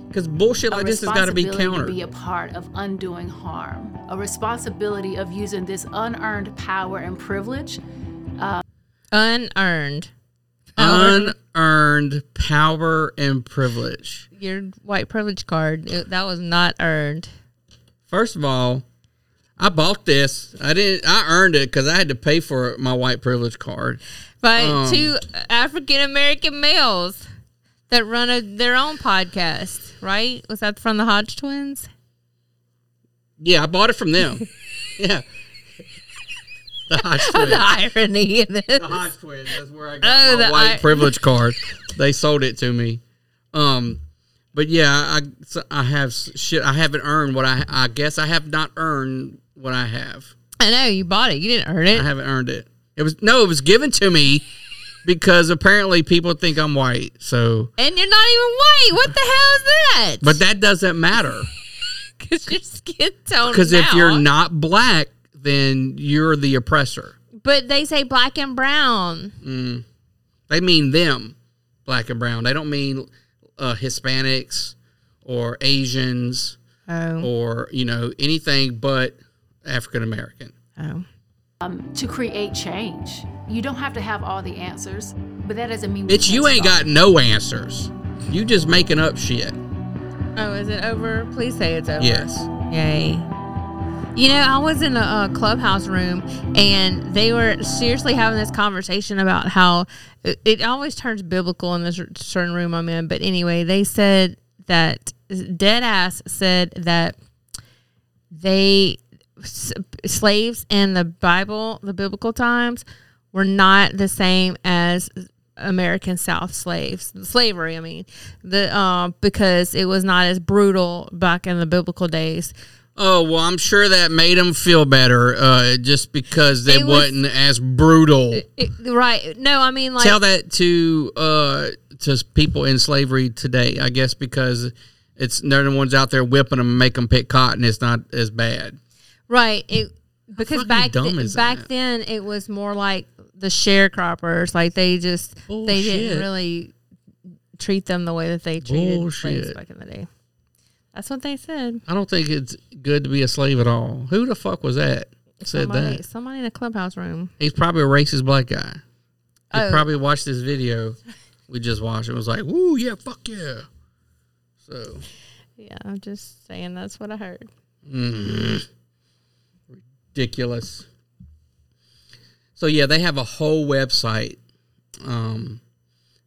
Because bullshit like this has got to be countered. A responsibility to be a part of undoing harm. A responsibility of using this unearned power and privilege. Uh, unearned. Unearned. Unearned power and privilege. Your white privilege card, it, that was not earned. First of all, I bought this. I didn't. I earned it because I had to pay for my white privilege card. By um, two African-American males. That run a, their own podcast, right? Was that from the Hodge Twins? Yeah, I bought it from them. yeah. The Hodge Twins. The irony in this. The Hodge Twins. That's where I got oh, my white ir- privilege card. They sold it to me. Um, but yeah, I, I have shit. I haven't earned what I, I guess I have not earned what I have. I know, you bought it. You didn't earn it. I haven't earned it. It was, no, it was given to me. Because apparently people think I'm white, so... And you're not even white! What the hell is that? But that doesn't matter. Because your skin tone Because if you're not black, then you're the oppressor. But they say black and brown. Mm. They mean them, black and brown. They don't mean uh, Hispanics or Asians oh. or, you know, anything but African American. Oh. Um, to create change. You don't have to have all the answers, but that doesn't mean... Bitch, you ain't got no answers. You just making up shit. Oh, is it over? Please say it's over. Yes. Yay. You know, I was in a, a clubhouse room, and they were seriously having this conversation about how... It, it always turns biblical in this certain room I'm in, but anyway, they said that... Deadass said that they... slaves in the Bible, the biblical times, were not the same as American South slaves. Slavery, I mean, the uh, because it was not as brutal back in the biblical days. Oh, well, I'm sure that made them feel better uh, just because they it wasn't was, as brutal. It, it, right. No, I mean, like... Tell that to, uh, to people in slavery today, I guess, because it's they're the ones out there whipping them and make them pick cotton. It's not as bad. Right, it because back th- back that? then it was more like the sharecroppers, like they just Bullshit. they didn't really treat them the way that they treated Bullshit. slaves back in the day. That's what they said. I don't think it's good to be a slave at all. Who the fuck was that? Said somebody, that somebody in a clubhouse room. He's probably a racist black guy. He oh. probably watched this video. We just watched it. It was like, "Woo, yeah, fuck yeah." So. Yeah, I'm just saying that's what I heard. Mm-hmm. Ridiculous. So yeah, they have a whole website. Um,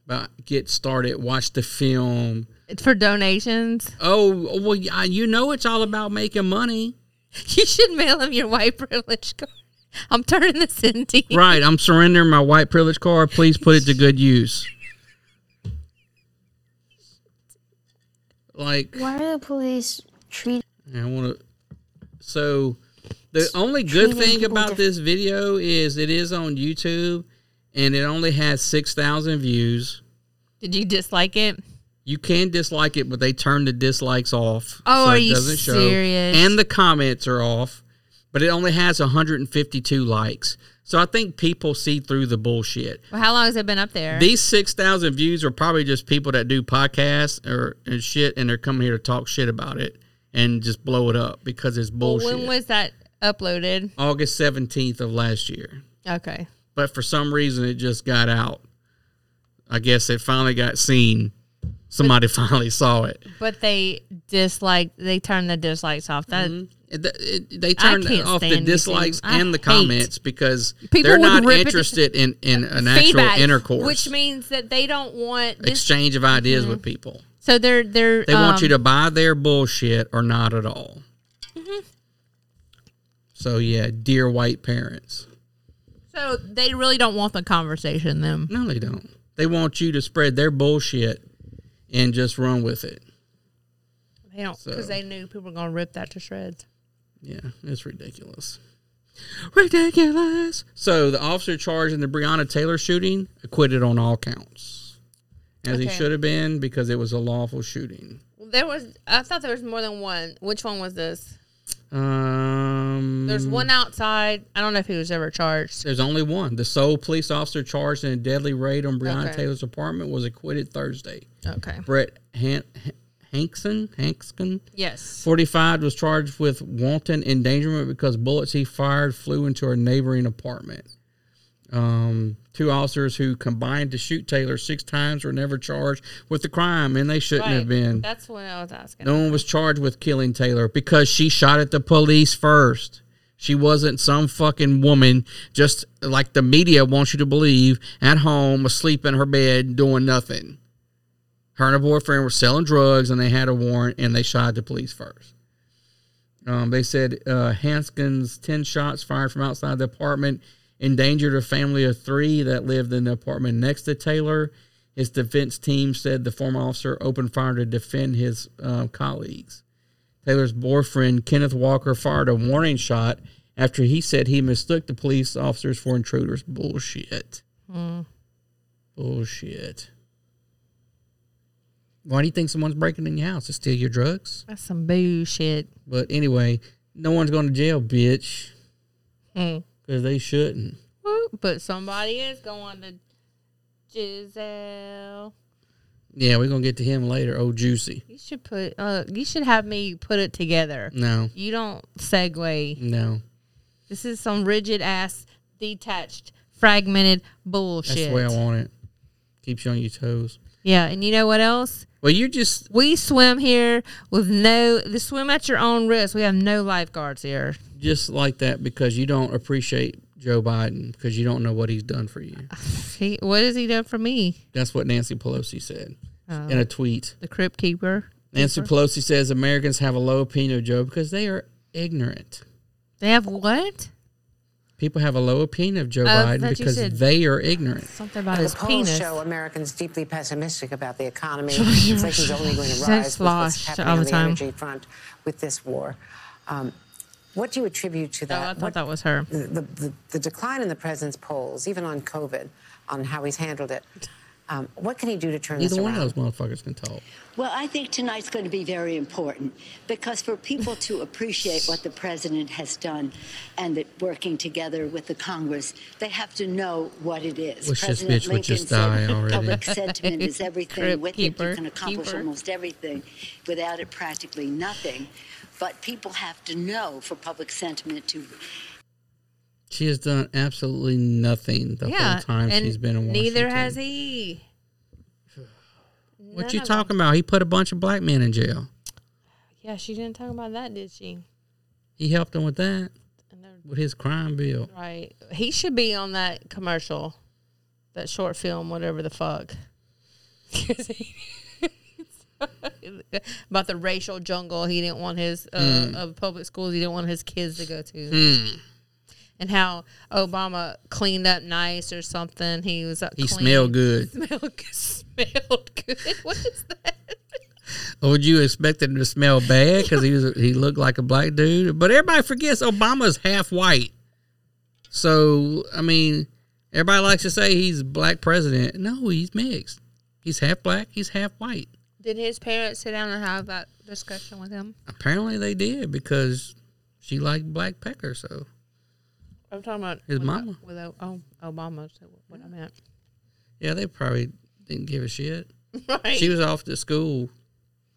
about get started. Watch the film. It's for donations. Oh well, you know it's all about making money. You should mail him your white privilege card. I'm turning this into you. Right, I'm surrendering my white privilege card. Please put it to good use. Like, why are the police treating? I want to. So, the only good thing about different. this video is it is on YouTube, and it only has six thousand views. Did you dislike it? You can dislike it, but they turn the dislikes off. Oh, so are it you doesn't serious? Show. And the comments are off, but it only has one hundred fifty-two likes. So I think people see through the bullshit. Well, how long has it been up there? These six thousand views are probably just people that do podcasts or and shit, and they're coming here to talk shit about it and just blow it up because it's bullshit. Well, when was that uploaded? August seventeenth of last year. Okay. But for some reason, it just got out. I guess it finally got seen. Somebody but, finally saw it. But they disliked, they turned the dislikes off. That mm-hmm. it, it, They turned off the dislikes and the comments because people they're not interested in, in an actual intercourse. Which means that they don't want... This. Exchange of ideas mm-hmm. with people. So they're... they're they um, want you to buy their bullshit or not at all. Mm-hmm. So yeah, dear white parents. So they really don't want the conversation, them. No, they don't. They want you to spread their bullshit and just run with it. They don't, because so, they knew people were going to rip that to shreds. Yeah, it's ridiculous. Ridiculous. So the officer charged in the Breonna Taylor shooting acquitted on all counts, as okay. he should have been, because it was a lawful shooting. There was, I thought there was more than one. Which one was this? Um, there's one outside. I don't know if he was ever charged. There's only one. The sole police officer charged in a deadly raid on Breonna okay. Taylor's apartment was acquitted Thursday. Okay. Brett Han- Hankison, Hankison? Yes. forty-five was charged with wanton endangerment because bullets he fired flew into a neighboring apartment. Um, two officers who combined to shoot Taylor six times were never charged with the crime, and they shouldn't right. have been. That's what I was asking. No one was charged with killing Taylor because she shot at the police first. She wasn't some fucking woman, just like the media wants you to believe, at home, asleep in her bed, doing nothing. Her and her boyfriend were selling drugs, and they had a warrant, and they shot the police first. Um, they said uh, Hanskin's ten shots fired from outside the apartment endangered a family of three that lived in the apartment next to Taylor. His defense team said the former officer opened fire to defend his uh, colleagues. Taylor's boyfriend, Kenneth Walker, fired a warning shot after he said he mistook the police officers for intruders. Bullshit. Mm. Bullshit. Why do you think someone's breaking in your house to steal your drugs? That's some bullshit. But anyway, no one's going to jail, bitch. Mm. Because they shouldn't. But somebody is going to Giselle. Yeah, we're going to get to him later. Oh, Juicy. You should put. Uh, you should have me put it together. No. You don't segue. No. This is some rigid-ass, detached, fragmented bullshit. That's the way I want it. Keeps you on your toes. Yeah, and you know what else? Well, you just... We swim here with no... The swim at your own risk. We have no lifeguards here. Just like that, because you don't appreciate Joe Biden, because you don't know what he's done for you. He, what has he done for me? That's what Nancy Pelosi said uh, in a tweet. The Crypt Keeper. Nancy keeper? Pelosi says Americans have a low opinion of Joe because they are ignorant. They have what? People have a low opinion of Joe uh, Biden because they are ignorant. Something about his penis. The polls show Americans deeply pessimistic about the economy. Inflation's only going to rise with what's happening on the energy front with this war. Um, what do you attribute to that? Oh, I thought what, that was her. The, the, the, the decline in the president's polls, even on COVID, on how he's handled it. Um, what can he do to turn Either this around? Either one of those motherfuckers can talk. Well, I think tonight's going to be very important because for people to appreciate what the president has done and that working together with the Congress, they have to know what it is. Wish President this bitch Lincoln would just die said already. Public sentiment is everything. Crip with keeper, it, you can accomplish keeper. almost everything. Without it, practically nothing. But people have to know for public sentiment to... She has done absolutely nothing the yeah, whole time she's been in Washington. Neither has he. What None you talking about? He put a bunch of black men in jail. Yeah, she didn't talk about that, did she? He helped him with that, with his crime bill. Right. He should be on that commercial, that short film, whatever the fuck. He, about the racial jungle. He didn't want his uh, mm. of public schools. He didn't want his kids to go to. Mm. And how Obama cleaned up nice or something. He was up He clean. smelled good. Smelled, smelled good. What is that? Or would you expect him to smell bad because he was he looked like a black dude? But everybody forgets Obama's half white. So, I mean, everybody likes to say he's black president. No, he's mixed. He's half black. He's half white. Did his parents sit down and have that discussion with him? Apparently they did because she liked black pecker, so. I'm talking about his with mama. A, with a, oh, Obama, so what I meant. Yeah, they probably didn't give a shit. Right. She was off to school.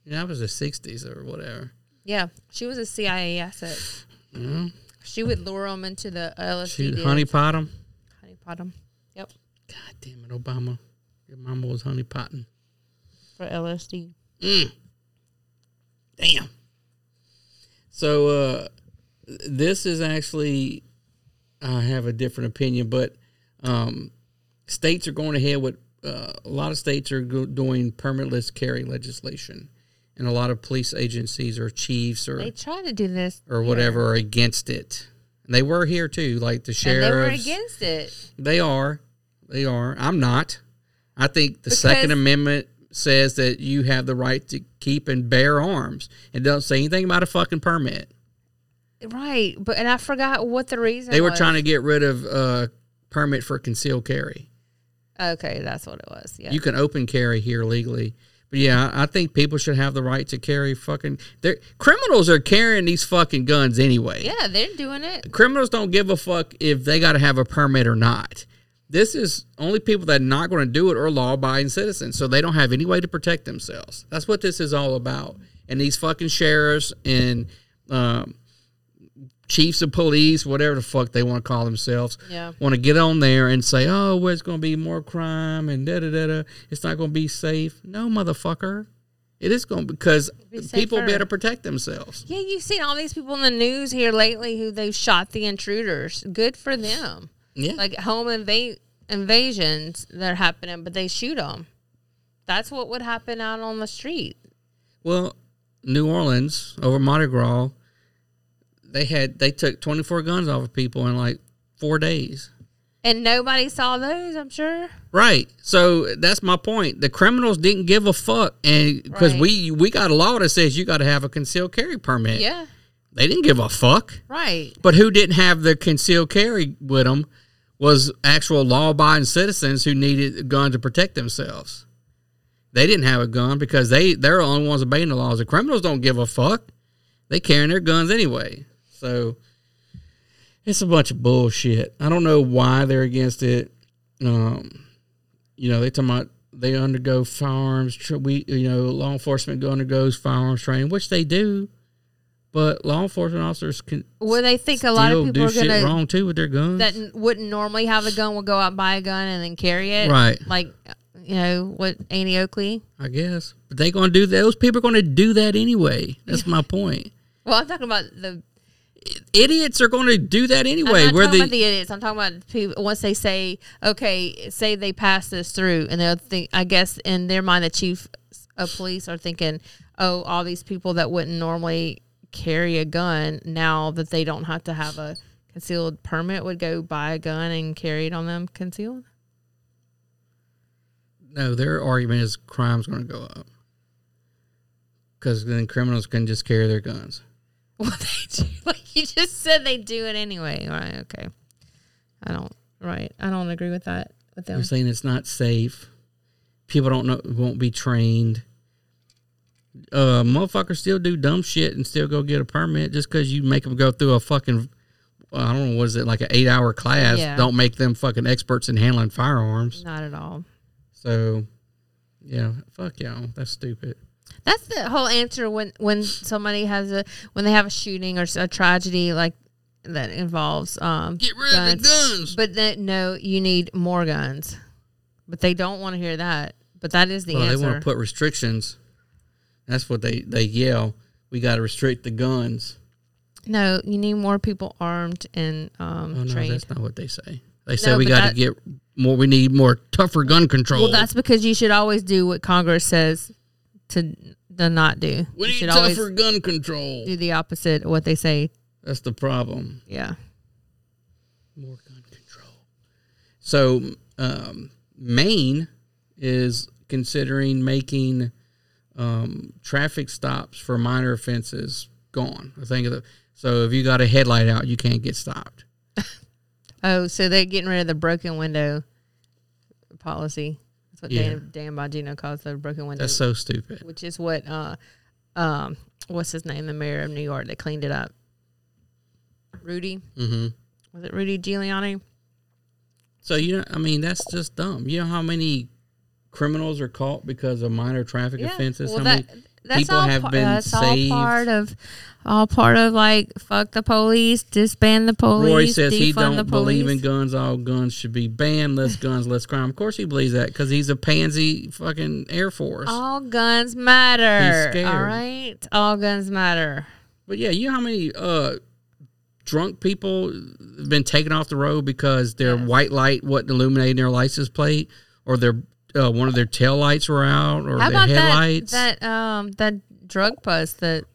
You know, I was the sixties or whatever. Yeah, she was a C I A asset. Yeah. She would lure them into the L S D. She honeypot them. Honeypot them. Yep. God damn it, Obama. Your mama was honeypotting. For L S D. Mm. Damn. So, uh, this is actually... I have a different opinion, but um, states are going ahead with uh, a lot of states are go- doing permitless carry legislation, and a lot of police agencies or chiefs or they try to do this or whatever yeah. are against it. And they were here too, like the sheriffs. And they were against it. They are, they are. I'm not. I think the because Second Amendment says that you have the right to keep and bear arms, and don't say anything about a fucking permit. Right, but and I forgot what the reason They were was. trying to get rid of uh permit for concealed carry. Okay, that's what it was, yeah. You can open carry here legally. But yeah, I think people should have the right to carry fucking... Criminals are carrying these fucking guns anyway. Yeah, they're doing it. Criminals don't give a fuck if they got to have a permit or not. This is only people that are not going to do it are law-abiding citizens, so they don't have any way to protect themselves. That's what this is all about. And these fucking sheriffs and... um chiefs of police, whatever the fuck they want to call themselves, yeah. want to get on there and say, oh, well, it's going to be more crime and da-da-da-da. It's not going to be safe. No, motherfucker. It is going to because be people better protect themselves. Yeah, you've seen all these people in the news here lately who they've shot the intruders. Good for them. Yeah. Like home inv- invasions that are happening, but they shoot them. That's what would happen out on the street. Well, New Orleans, over Mardi Gras, They had they took twenty-four guns off of people in like four days. And nobody saw those, I'm sure. Right. So that's my point. The criminals didn't give a fuck. And because right. we, we got a law that says you got to have a concealed carry permit. Yeah. They didn't give a fuck. Right. But who didn't have the concealed carry with them was actual law-abiding citizens who needed a gun to protect themselves. They didn't have a gun because they, they're the only ones obeying the laws. The criminals don't give a fuck. They carrying their guns anyway. So, it's a bunch of bullshit. I don't know why they're against it. Um, you know, they talking about they undergo firearms. Tra- we, you know, law enforcement undergoes firearms training, which they do. But law enforcement officers can. Well, they think a lot of people are going to wrong too with their guns that wouldn't normally have a gun will go out and buy a gun and then carry it, right? Like, you know, what Annie Oakley. I guess, but they going to do that. Those people are going to do that anyway. That's my point. Well, I'm talking about the. Idiots are going to do that anyway. I'm not We're talking the, about the idiots. I'm talking about people. Once they say, okay, say they pass this through, and they'll think, I guess, in their mind, the chief of police are thinking, oh, all these people that wouldn't normally carry a gun, now that they don't have to have a concealed permit, would go buy a gun and carry it on them concealed? No, their argument is crime's going to go up. Because then criminals can just carry their guns. Well, they do. Like you just said, they do it anyway. Right? Okay. I don't. Right. I don't agree with that. With them. They're saying it's not safe. People don't know, won't be trained. Uh, motherfuckers still do dumb shit and still go get a permit just because you make them go through a fucking, I don't know, what is it, like an eight-hour class. Yeah. Don't make them fucking experts in handling firearms. Not at all. So, yeah, fuck y'all. That's stupid. That's the whole answer when, when somebody has a, when they have a shooting or a tragedy like that involves um, get rid guns. of the guns. But then, no, you need more guns. But they don't want to hear that. But that is the well, answer. They want to put restrictions. That's what they, they yell. We got to restrict the guns. No, you need more people armed and um, oh, no, trained. That's not what they say. They say no, we got to get more. We need more tougher gun control. Well, that's because you should always do what Congress says to, to not do. We need tougher gun control. Do the opposite of what they say. That's the problem. Yeah. More gun control. So, um, Maine is considering making um, traffic stops for minor offenses gone. I think of the, so if you got a headlight out, you can't get stopped. Oh, so they're getting rid of the broken window policy. That's what yeah. Dan, Dan Bongino calls the broken window. That's so stupid. Which is what, uh, um, what's his name, the mayor of New York that cleaned it up? Rudy? Mm-hmm. Was it Rudy Giuliani? So, you know, I mean, that's just dumb. You know how many criminals are caught because of minor traffic yeah. offenses? Well, how that, many that's people all have par- been that's saved? That's all part of, all part of, like, fuck the police, disband the police, Roy says he don't believe in guns. All guns should be banned. Less guns, less crime. Of course he believes that because he's a pansy fucking Air Force. All guns matter. He's scared. All right? All guns matter. But, yeah, you know how many... Uh, drunk people have been taken off the road because their yes. white light wasn't illuminating their license plate, or their uh, one of their tail lights were out, or How their about headlights. That, that um that drug bust that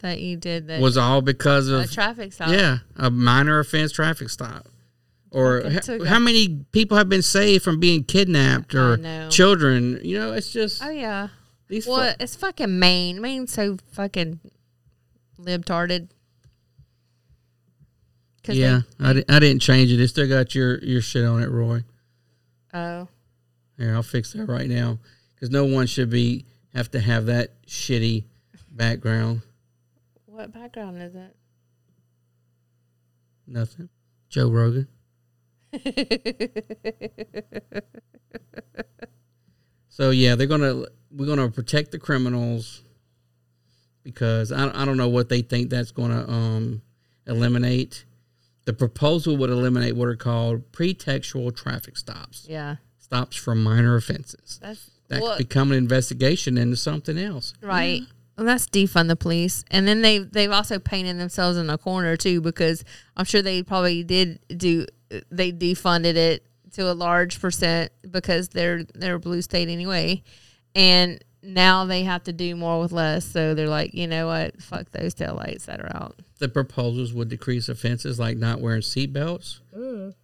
that you did that was all because of a traffic stop. Yeah, a minor offense traffic stop. Or ha- how many people have been saved from being kidnapped or children? You know, it's just oh yeah. These well, fu- it's fucking Maine. Maine's so fucking libtarded. Yeah, they, I, di- I didn't change it. It still got your, your shit on it, Roy. Oh. Here, I'll fix that right now. Because no one should be have to have that shitty background. What background is it? Nothing. Joe Rogan. So, yeah, they're gonna we're going to protect the criminals because I, I don't know what they think that's going to um, eliminate. The proposal would eliminate what are called pretextual traffic stops. Yeah. Stops for minor offenses. That's, that well, could become an investigation into something else. Right. Yeah. Well, that's defund the police. And then they, they've also painted themselves in a corner, too, because I'm sure they probably did do, they defunded it to a large percent because they're, they're a blue state anyway. And now they have to do more with less, so they're like, you know what, fuck those taillights that are out. The proposals would decrease offenses like not wearing seatbelts. Mm.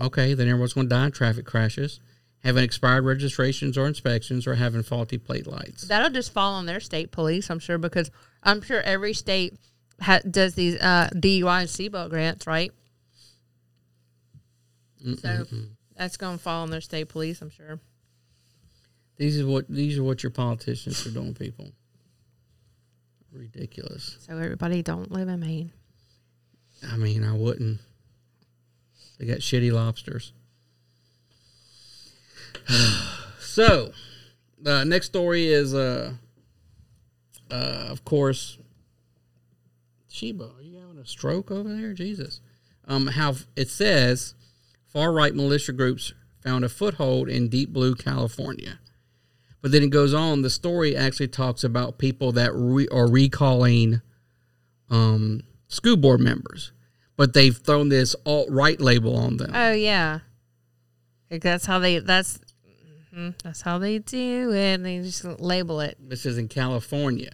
Okay, then everyone's going to die in traffic crashes, having expired registrations or inspections, or having faulty plate lights. That'll just fall on their state police, I'm sure, because I'm sure every state ha- does these uh, D U I and seatbelt grants, right? Mm-mm-mm. So that's going to fall on their state police, I'm sure. These are what these are what your politicians are doing, people. Ridiculous. So everybody don't live in Maine. I mean, I wouldn't. They got shitty lobsters. So, the uh, next story is, uh, uh, of course, Sheba. Are you having a stroke over there? Jesus. Um, how it says, far-right militia groups found a foothold in Deep Blue, California. But then it goes on. The story actually talks about people that re- are recalling um, school board members, but they've thrown this alt-right label on them. Oh yeah, like that's how they. That's mm-hmm, that's how they do it. And they just label it. This is in California.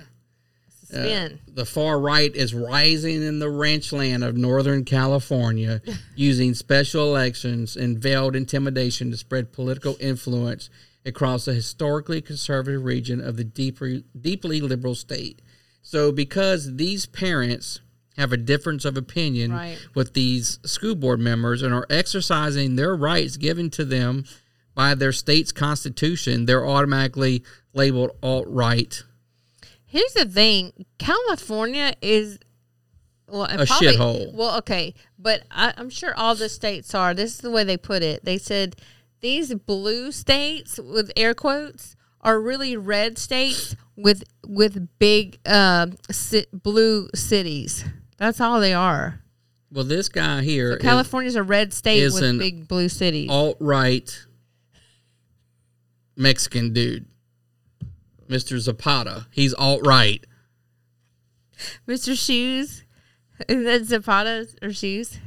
It's a spin. Uh, the far right is rising in the ranch land of Northern California, using special elections and veiled intimidation to spread political influence across a historically conservative region of the deeply, deeply liberal state. So because these parents have a difference of opinion right. with these school board members and are exercising their rights given to them by their state's constitution, they're automatically labeled alt-right. Here's the thing. California is well, a shithole. Well, okay. But I, I'm sure all the states are. This is the way they put it. They said these blue states, with air quotes, are really red states with with big uh, ci- blue cities. That's all they are. Well, this guy here, so California's is a red state with big blue cities. Alt-right Mexican dude, Mister Zapata. He's alt-right. Mister Shoes. Is that Zapata or Shoes?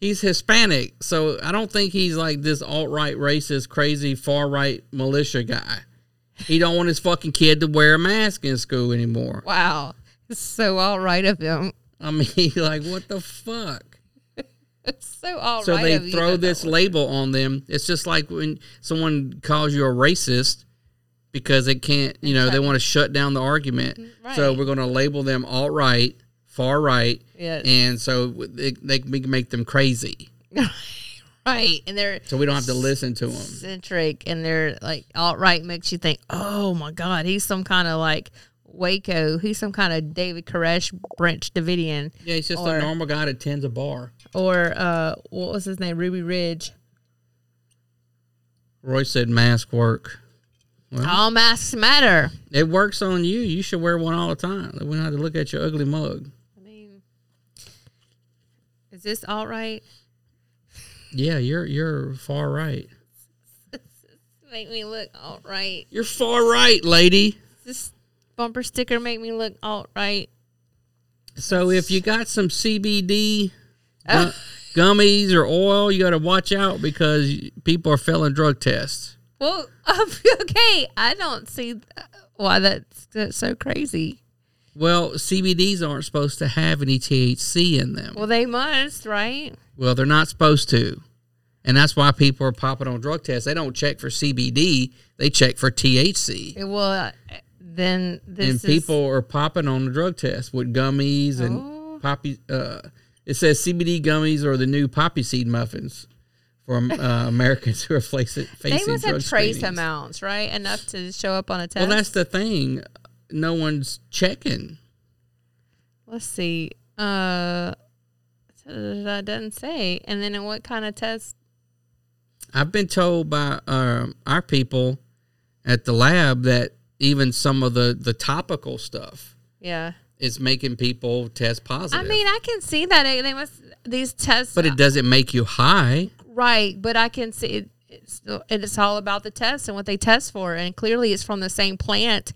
He's Hispanic, so I don't think he's like this alt-right racist, crazy far-right militia guy. He don't want his fucking kid to wear a mask in school anymore. Wow. It's so alt-right of him. I mean, like, what the fuck? It's so alt-right So they of throw this label on them. It's just like when someone calls you a racist because they can't, you know, they want to shut down the argument. Right. So we're going to label them alt-right, far-right, yes. and so they, they make them crazy. Right, and they're so we don't have to listen to them. Centric, and they're like alt-right makes you think, oh my God, he's some kind of like Waco, he's some kind of David Koresh, Branch Davidian. Yeah, he's just or, a normal guy that attends a bar. Or uh, what was his name? Ruby Ridge. Roy said, "Mask work. Well, all masks matter. It works on you. You should wear one all the time. We don't have to look at your ugly mug." I mean, is this alt-right? Yeah, you're you're far right. Make me look alt right. You're far right, lady. This bumper sticker make me look alt right. So if you got some C B D oh. gummies or oil, you got to watch out because people are failing drug tests. Well, okay, I don't see why that's, that's so crazy. Well, C B Ds aren't supposed to have any T H C in them. Well, they must, right? Well, they're not supposed to. And that's why people are popping on drug tests. They don't check for C B D. They check for T H C. Well, then this and is... And people are popping on the drug test with gummies and oh. poppy... Uh, it says C B D gummies are the new poppy seed muffins for uh, Americans who are facing drug screenings. They must have trace amounts, right? Enough to show up on a test? Well, that's the thing. No one's checking. Let's see. Uh, that doesn't say. And then, in what kind of test? I've been told by um, our people at the lab that even some of the, the topical stuff, yeah, is making people test positive. I mean, I can see that they must these tests, but it doesn't make you high, right? But I can see it, it's it's all about the test and what they test for, and clearly it's from the same plant.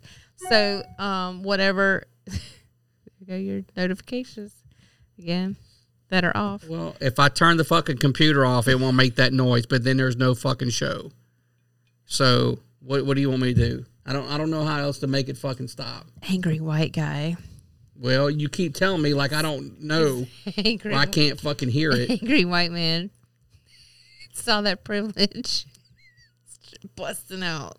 So, um, whatever, there go your notifications again that are off. Well, if I turn the fucking computer off, it won't make that noise. But then there's no fucking show. So, what what do you want me to do? I don't I don't know how else to make it fucking stop. Angry white guy. Well, you keep telling me like I don't know. Angry. I can't fucking hear it. Angry white man. It's all that privilege busting out.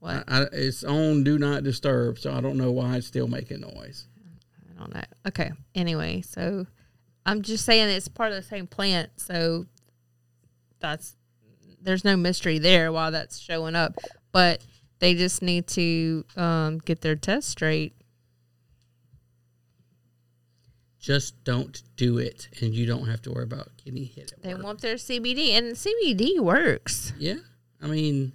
What? I, I, it's on Do Not Disturb, so I don't know why it's still making noise. I don't know. Okay. Anyway, so I'm just saying it's part of the same plant, so that's there's no mystery there why that's showing up. But they just need to um, get their test straight. Just don't do it, and you don't have to worry about getting hit. At they work. Want their C B D, and C B D works. Yeah. I mean...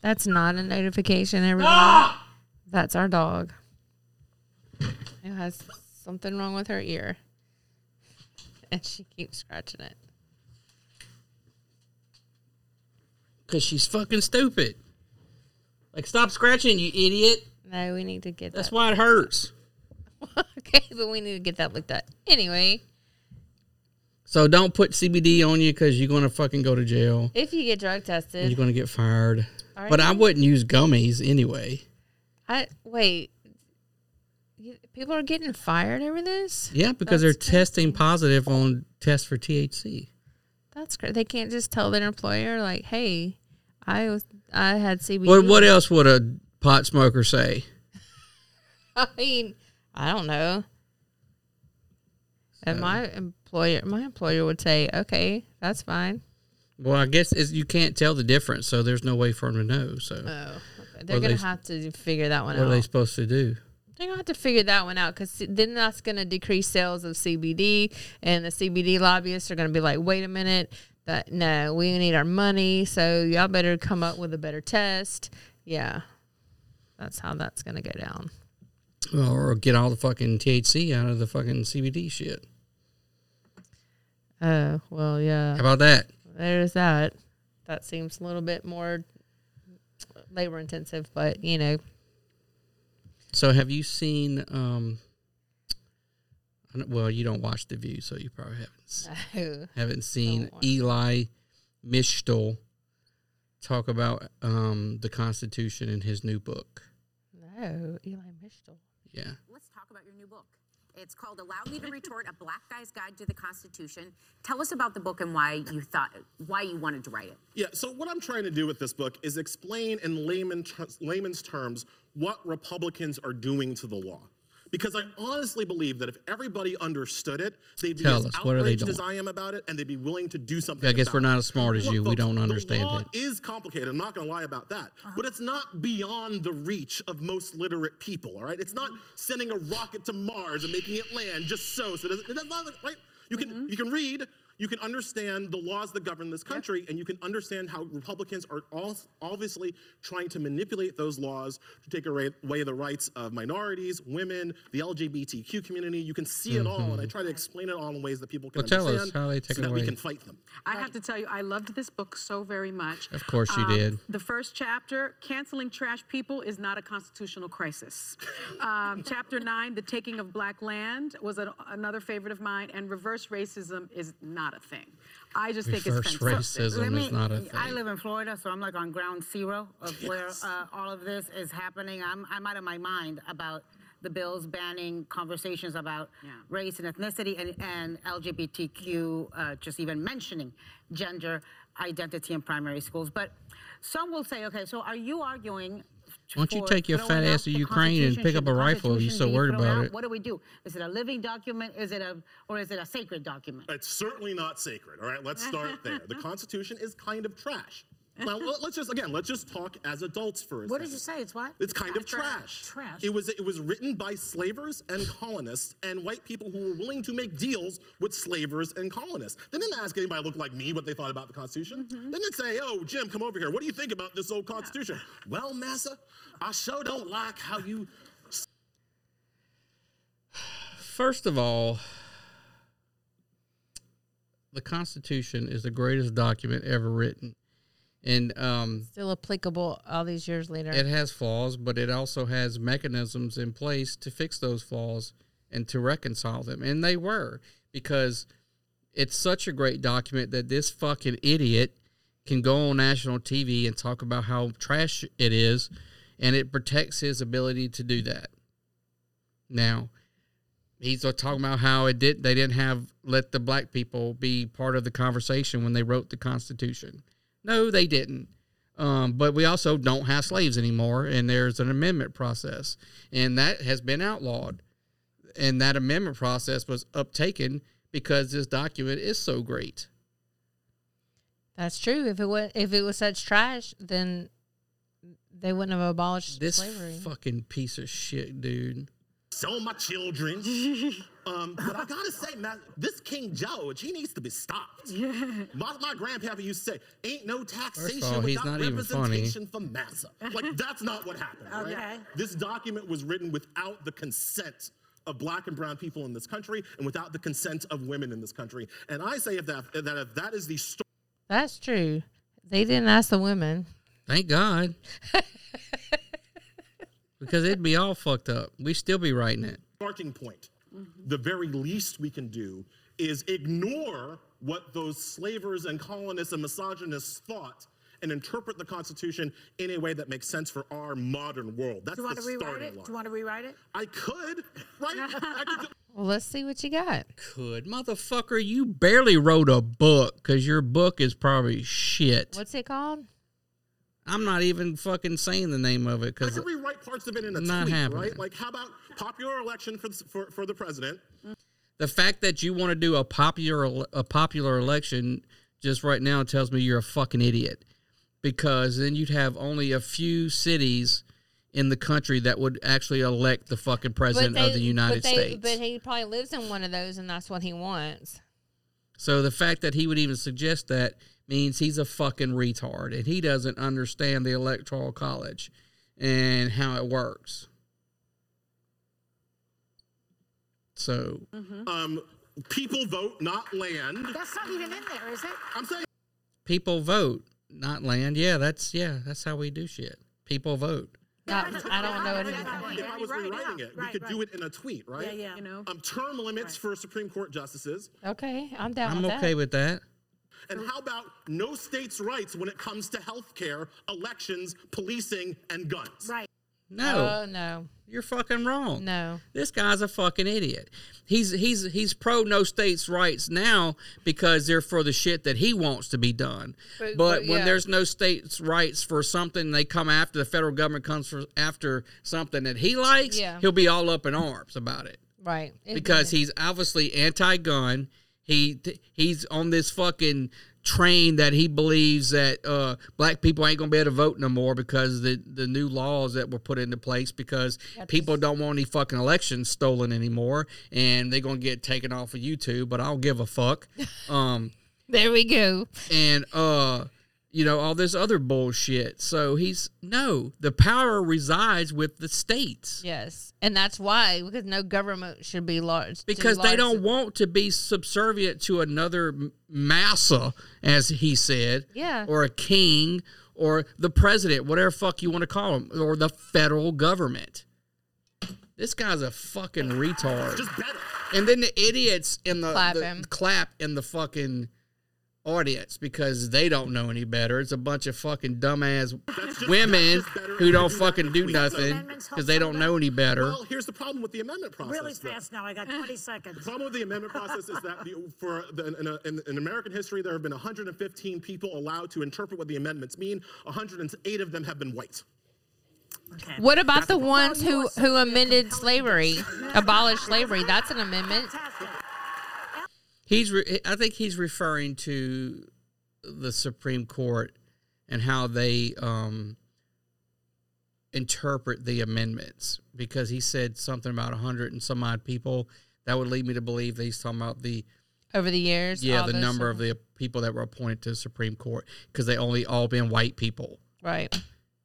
That's not a notification, everyone. Ah! That's our dog. It has something wrong with her ear. And she keeps scratching it. Because she's fucking stupid. Like, stop scratching, you idiot. No, we need to get That's that. That's why it hurts. Okay, but we need to get that looked at. Anyway. So don't put C B D on you because you're going to fucking go to jail. If you get drug tested. And you're going to get fired. Right. But I wouldn't use gummies anyway. I wait. People are getting fired over this? Yeah, because That's they're crazy. Testing positive on tests for T H C. That's great. They can't just tell their employer, like, hey, I was, I had C B D. Well, what else would a pot smoker say? I mean, I don't know. And my employer, my employer would say, okay, that's fine. Well, I guess it's, you can't tell the difference, so there's no way for them to know. So, oh, okay. They're going to have to figure that one out. What are they supposed to do? They're going to have to figure that one out, because then that's going to decrease sales of C B D, and the C B D lobbyists are going to be like, wait a minute, that no, we need our money, so y'all better come up with a better test. Yeah, that's how that's going to go down. Well, or get all the fucking T H C out of the fucking C B D shit. Oh, uh, well, yeah. How about that? There's that. That seems a little bit more labor intensive, but, you know. So have you seen, um, well, you don't watch The View, so you probably haven't, no, haven't seen Elie Mystal talk about um, the Constitution in his new book. No, Elie Mystal. Yeah. Let's talk about your new book. It's called Allow Me to Retort, A Black Guy's Guide to the Constitution. Tell us about the book and why you thought, why you wanted to write it. Yeah, so what I'm trying to do with this book is explain in layman ter- layman's terms what Republicans are doing to the law. Because I honestly believe that if everybody understood it, they'd be Tell as us, outraged as I am about it, and they'd be willing to do something about it. I guess we're not as smart as you. Look, we folks, don't understand it. The law is complicated. I'm not going to lie about that. Uh-huh. But it's not beyond the reach of most literate people, all right? It's not sending a rocket to Mars and making it land just so. So it doesn't, that's not, right? You can, mm-hmm. you can read, you can understand the laws that govern this country, yeah. and you can understand how Republicans are all obviously trying to manipulate those laws to take away the rights of minorities, women, the L G B T Q community. You can see mm-hmm. it all, and I try to explain it all in ways that people can well, understand tell us how they take so away. That we can fight them. I have to tell you, I loved this book so very much. Of course you um, did. The first chapter, Canceling Trash People is Not a Constitutional Crisis. um, chapter nine, The Taking of Black Land was a, another favorite of mine, and Reverse Racism is Not a thing. I just Reverse think it's fantastic. Racism me, is not a thing. I live in Florida, so I'm like on ground zero of yes. where uh, all of this is happening. I'm I'm out of my mind about the bills banning conversations about yeah. race and ethnicity and, and L G B T Q, uh, just even mentioning gender identity in primary schools. But some will say, okay, so are you arguing? Why don't you take your fat ass to Ukraine and pick up a rifle if you're so worried about it? What do we do? Is it a living document? Is it a, or is it a sacred document? It's certainly not sacred. All right, let's start there. The Constitution is kind of trash. Now, let's just, again, let's just talk as adults for a second. What did you say? It's what? It's kind of trash. Trash. It was, it was written by slavers and colonists and white people who were willing to make deals with slavers and colonists. They didn't ask anybody look like me what they thought about the Constitution. Mm-hmm. They didn't say, oh, Jim, come over here. What do you think about this old Constitution? Yeah. Well, massa, I sure don't like how you... First of all, the Constitution is the greatest document ever written. And um, still applicable all these years later. It has flaws, but it also has mechanisms in place to fix those flaws and to reconcile them. And they were, because it's such a great document that this fucking idiot can go on national T V and talk about how trash it is, and it protects his ability to do that. Now, he's talking about how it did. They didn't have let the black people be part of the conversation when they wrote the Constitution. No, they didn't. Um, but we also don't have slaves anymore, and there's an amendment process, and that has been outlawed. And that amendment process was uptaken because this document is so great. That's true. If it was, if it was such trash, then they wouldn't have abolished this slavery. This fucking piece of shit, dude. So my children. Um, but I gotta say, man, this King George, he needs to be stopped. Yeah. My, my grandpappy used to say, ain't no taxation all, without representation for massa. Like, that's not what happened, okay. right? This document was written without the consent of black and brown people in this country and without the consent of women in this country. And I say if that, if that, if that is the story. That's true. They didn't ask the women. Thank God. Because it'd be all fucked up. We'd still be writing it. Starting point. Mm-hmm. The very least we can do is ignore what those slavers and colonists and misogynists thought and interpret the Constitution in a way that makes sense for our modern world. That's the starting line. Do you want to rewrite it? I could. Right? I could do- well, let's see what you got. Could. Motherfucker, you barely wrote a book because your book is probably shit. What's it called? I'm not even fucking saying the name of it. Cause I can rewrite parts of it in a tweet, happening. Right? Like, how about popular election for the, for, for the president? The fact that you want to do a popular a popular election just right now tells me you're a fucking idiot, because then you'd have only a few cities in the country that would actually elect the fucking president they, of the United but they, States. But he probably lives in one of those, and that's what he wants. So the fact that he would even suggest that means he's a fucking retard, and he doesn't understand the Electoral College and how it works. So, mm-hmm. um, people vote, not land. That's not even in there, is it? I'm saying people vote, not land. Yeah, that's yeah, that's how we do shit. People vote. No, I don't know anything. If I was rewriting right, yeah. it, we right, could right. do it in a tweet, right? Yeah, yeah. You know. Um, term limits right. for Supreme Court justices. Okay, I'm down. I'm with okay that. with that. And how about no states' rights when it comes to health care, elections, policing, and guns? Right. No. Oh, no. You're fucking wrong. No. This guy's a fucking idiot. He's he's he's pro no states' rights now because they're for the shit that he wants to be done. But, but when yeah. there's no states' rights for something, they come after the federal government comes for, after something that he likes, yeah. he'll be all up in arms about it. Right. It because did. he's obviously anti-gun. He he's on this fucking train that he believes that uh, black people ain't gonna be able to vote no more because the the new laws that were put into place because That's people don't want any fucking elections stolen anymore, and they're gonna get taken off of YouTube. But I don't give a fuck. Um, there we go. And uh, you know, all this other bullshit. So he's no. The power resides with the states. Yes, and that's why, because no government should be large because large they don't want to be subservient to another massa, as he said. Yeah, or a king, or the president, whatever fuck you want to call him, or the federal government. This guy's a fucking retard. Just better. And then the idiots in the clap, the, clap in the fucking audience because they don't know any better. It's a bunch of fucking dumbass women who don't fucking do nothing because they don't know any better. Well, here's the problem with the amendment process. Really fast now. I got twenty seconds. The problem with the amendment process is that the, for the, in, a, in, in American history, there have been one hundred fifteen people allowed to interpret what the amendments mean. one hundred eight of them have been white. Okay. What about That's the ones who, who amended slavery, abolished slavery? That's an amendment. He's. Re- I think he's referring to the Supreme Court and how they um, interpret the amendments, because he said something about a hundred and some odd people. That would lead me to believe that he's talking about the over the years. Yeah, the number things. of the people that were appointed to the Supreme Court, because they only all been white people. Right.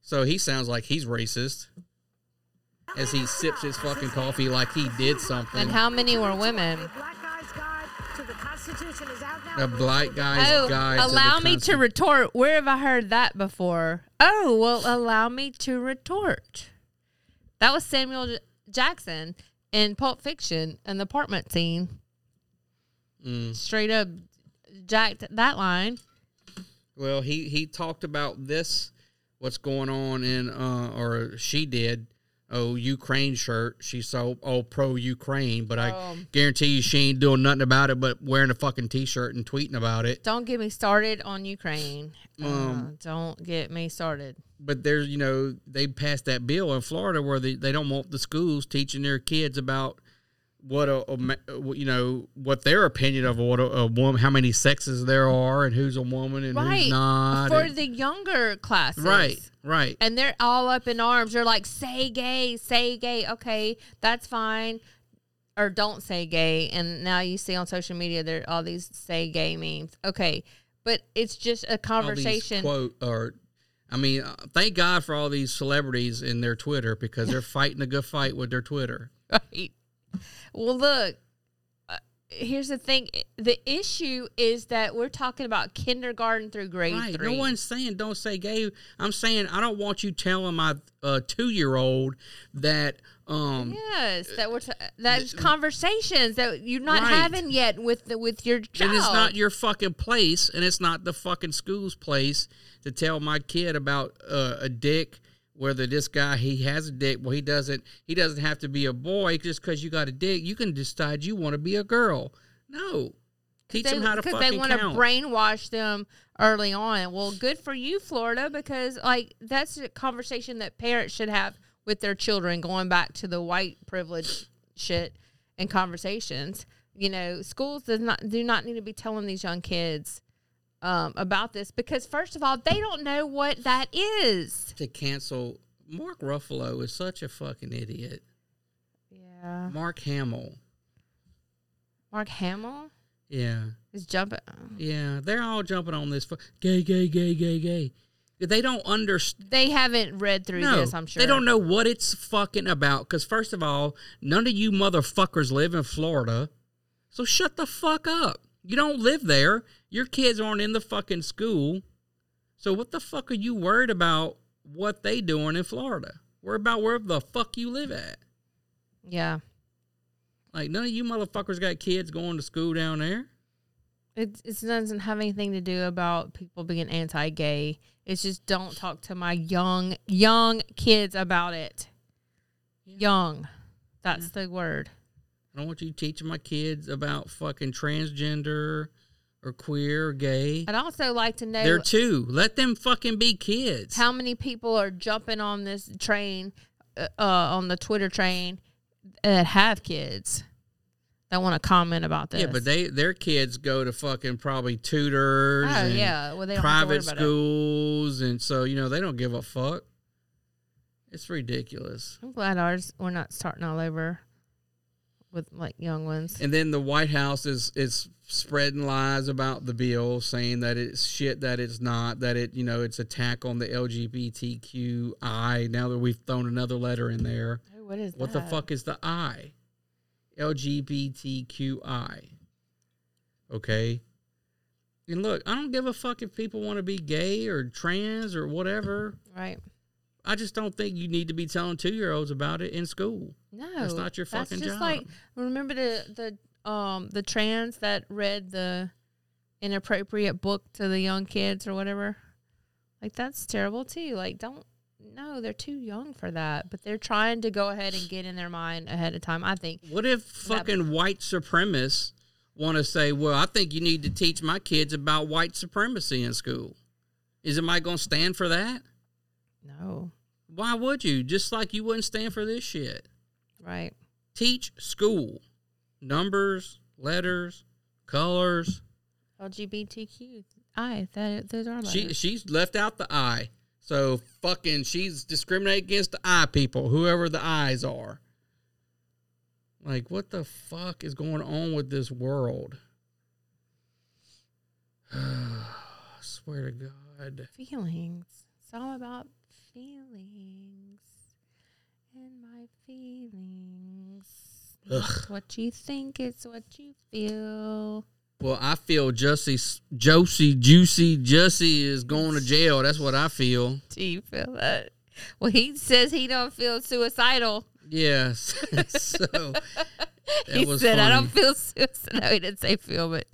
So he sounds like he's racist as he sips his fucking coffee like he did something. And how many were women? Constitution is out now. The black guy's oh, guide allow to me to retort. Where have I heard that before? Oh, well, allow me to retort. That was Samuel J- Jackson in Pulp Fiction in the apartment scene. Mm. Straight up jacked that line. Well, he, he talked about this, what's going on in, uh, or she did. Oh, Ukraine shirt. She's so oh pro Ukraine, but I um, guarantee you she ain't doing nothing about it but wearing a fucking t-shirt and tweeting about it. Don't get me started on Ukraine. Um, uh, don't get me started. But there's, you know, they passed that bill in Florida where they, they don't want the schools teaching their kids about what a, a you know what their opinion of what a, a woman, how many sexes there are, and who's a woman and right. who's not for and, the younger classes. Right. Right. And they're all up in arms. They're like, say gay, say gay. Okay, that's fine. Or don't say gay. And now you see on social media, there are all these say gay memes. Okay. But it's just a conversation. All these quote, or, I mean, thank God for all these celebrities in their Twitter, because they're fighting a good fight with their Twitter. Right. Well, look, uh, here's the thing. The issue is that we're talking about kindergarten through grade right. three. No one's saying don't say gay. I'm saying I don't want you telling my uh, two-year-old that. Um, yes, that we're t- that's th- conversations that you're not right. having yet with the, with your child. And it's not your fucking place, and it's not the fucking school's place to tell my kid about uh, a dick. Whether this guy, he has a dick, well, he doesn't, he doesn't have to be a boy just because you got a dick. You can decide you want to be a girl. No. Teach they, them how to fucking count. Because they want to brainwash them early on. Well, good for you, Florida, because, like, that's a conversation that parents should have with their children, going back to the white privilege shit and conversations. You know, schools does not do not need to be telling these young kids um, about this because, first of all, they don't know what that is. To cancel, Mark Ruffalo is such a fucking idiot. Yeah. Mark Hamill. Mark Hamill? Yeah. Is jumping. Oh. Yeah, they're all jumping on this. Fu- gay, gay, gay, gay, gay. They don't understand. They haven't read through no, this, I'm sure. They don't know what it's fucking about. Because, first of all, none of you motherfuckers live in Florida. So shut the fuck up. You don't live there. Your kids aren't in the fucking school. So what the fuck are you worried about what they doing in Florida? Worry about where the fuck you live at. Yeah. Like, none of you motherfuckers got kids going to school down there. It, it doesn't have anything to do about people being anti-gay. It's just don't talk to my young, young kids about it. Yeah. Young. That's yeah. the word. I don't want you teaching my kids about fucking transgender or queer or gay. I'd also like to know. They're two. Let them fucking be kids. How many people are jumping on this train, uh, on the Twitter train, that have kids? I want to comment about this. Yeah, but they their kids go to fucking probably tutors oh, and yeah. well, they don't private schools, it. And so, you know, they don't give a fuck. It's ridiculous. I'm glad ours, we're not starting all over with, like, young ones. And then the White House is, is spreading lies about the bill, saying that it's shit that it's not, that it, you know, it's attack on the L G B T Q I, now that we've thrown another letter in there. Oh, what is what that? What the fuck is the I? L G B T Q I. Okay? And look, I don't give a fuck if people want to be gay or trans or whatever. Right. I just don't think you need to be telling two-year-olds about it in school. No. That's not your fucking job. That's just job. Like, remember the, the, um, the trans that read the inappropriate book to the young kids or whatever? Like, that's terrible, too. Like, don't. No, they're too young for that, but they're trying to go ahead and get in their mind ahead of time, I think. What if fucking white supremacists want to say, well, I think you need to teach my kids about white supremacy in school? Is anybody going to stand for that? No. Why would you? Just like you wouldn't stand for this shit. Right. Teach school. Numbers, letters, colors. L G B T Q. I. That, those are letters. She, she's left out the I. So, fucking, she's discriminating against the I people, whoever the I's are. Like, what the fuck is going on with this world? I swear to God. Feelings. It's all about feelings. And my feelings. It's what you think, it's what you feel. Well, I feel Jussie, Josie, Juicy, Jussie is going to jail. That's what I feel. Do you feel that? Well, he says he don't feel suicidal. Yes. So he was said, funny. "I don't feel suicidal." No, he didn't say feel, but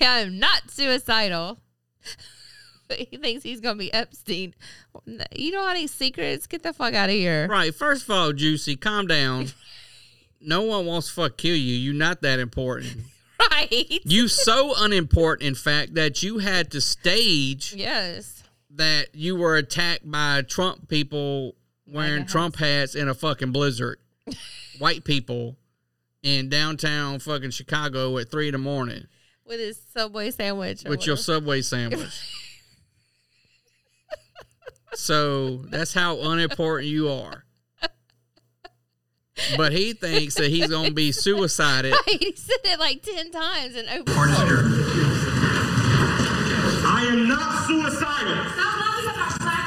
I am not suicidal. But he thinks he's going to be Epstein. You don't have any secrets. Get the fuck out of here. Right. First of all, Juicy, calm down. No one wants to fuck kill you. You're not that important. Right. You so unimportant, in fact, that you had to stage yes. that you were attacked by Trump people wearing right, Trump hats in a fucking blizzard. White people in downtown fucking Chicago at three in the morning. With his Subway sandwich. With whatever. Your Subway sandwich. So that's how unimportant you are. But he thinks that he's going to be suicided. Right, he said it like ten times and opened I am not suicidal.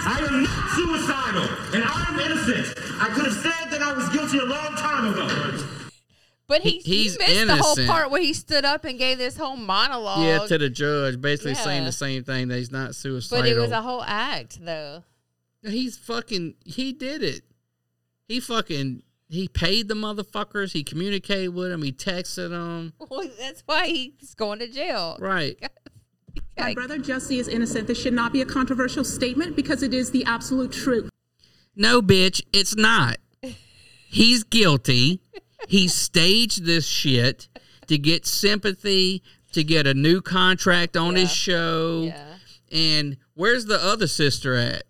I am not suicidal. And I am innocent. I could have said that I was guilty a long time ago. But he, he's he missed innocent. The whole part where he stood up and gave this whole monologue. Yeah, to the judge, basically yeah. saying the same thing, that he's not suicidal. But it was a whole act, though. He's fucking, he did it. He fucking... He paid the motherfuckers. He communicated with them. He texted them. Well, that's why he's going to jail. Right. My brother Jussie is innocent. This should not be a controversial statement because it is the absolute truth. No, bitch, it's not. He's guilty. He staged this shit to get sympathy, to get a new contract on yeah. his show. Yeah. And where's the other sister at?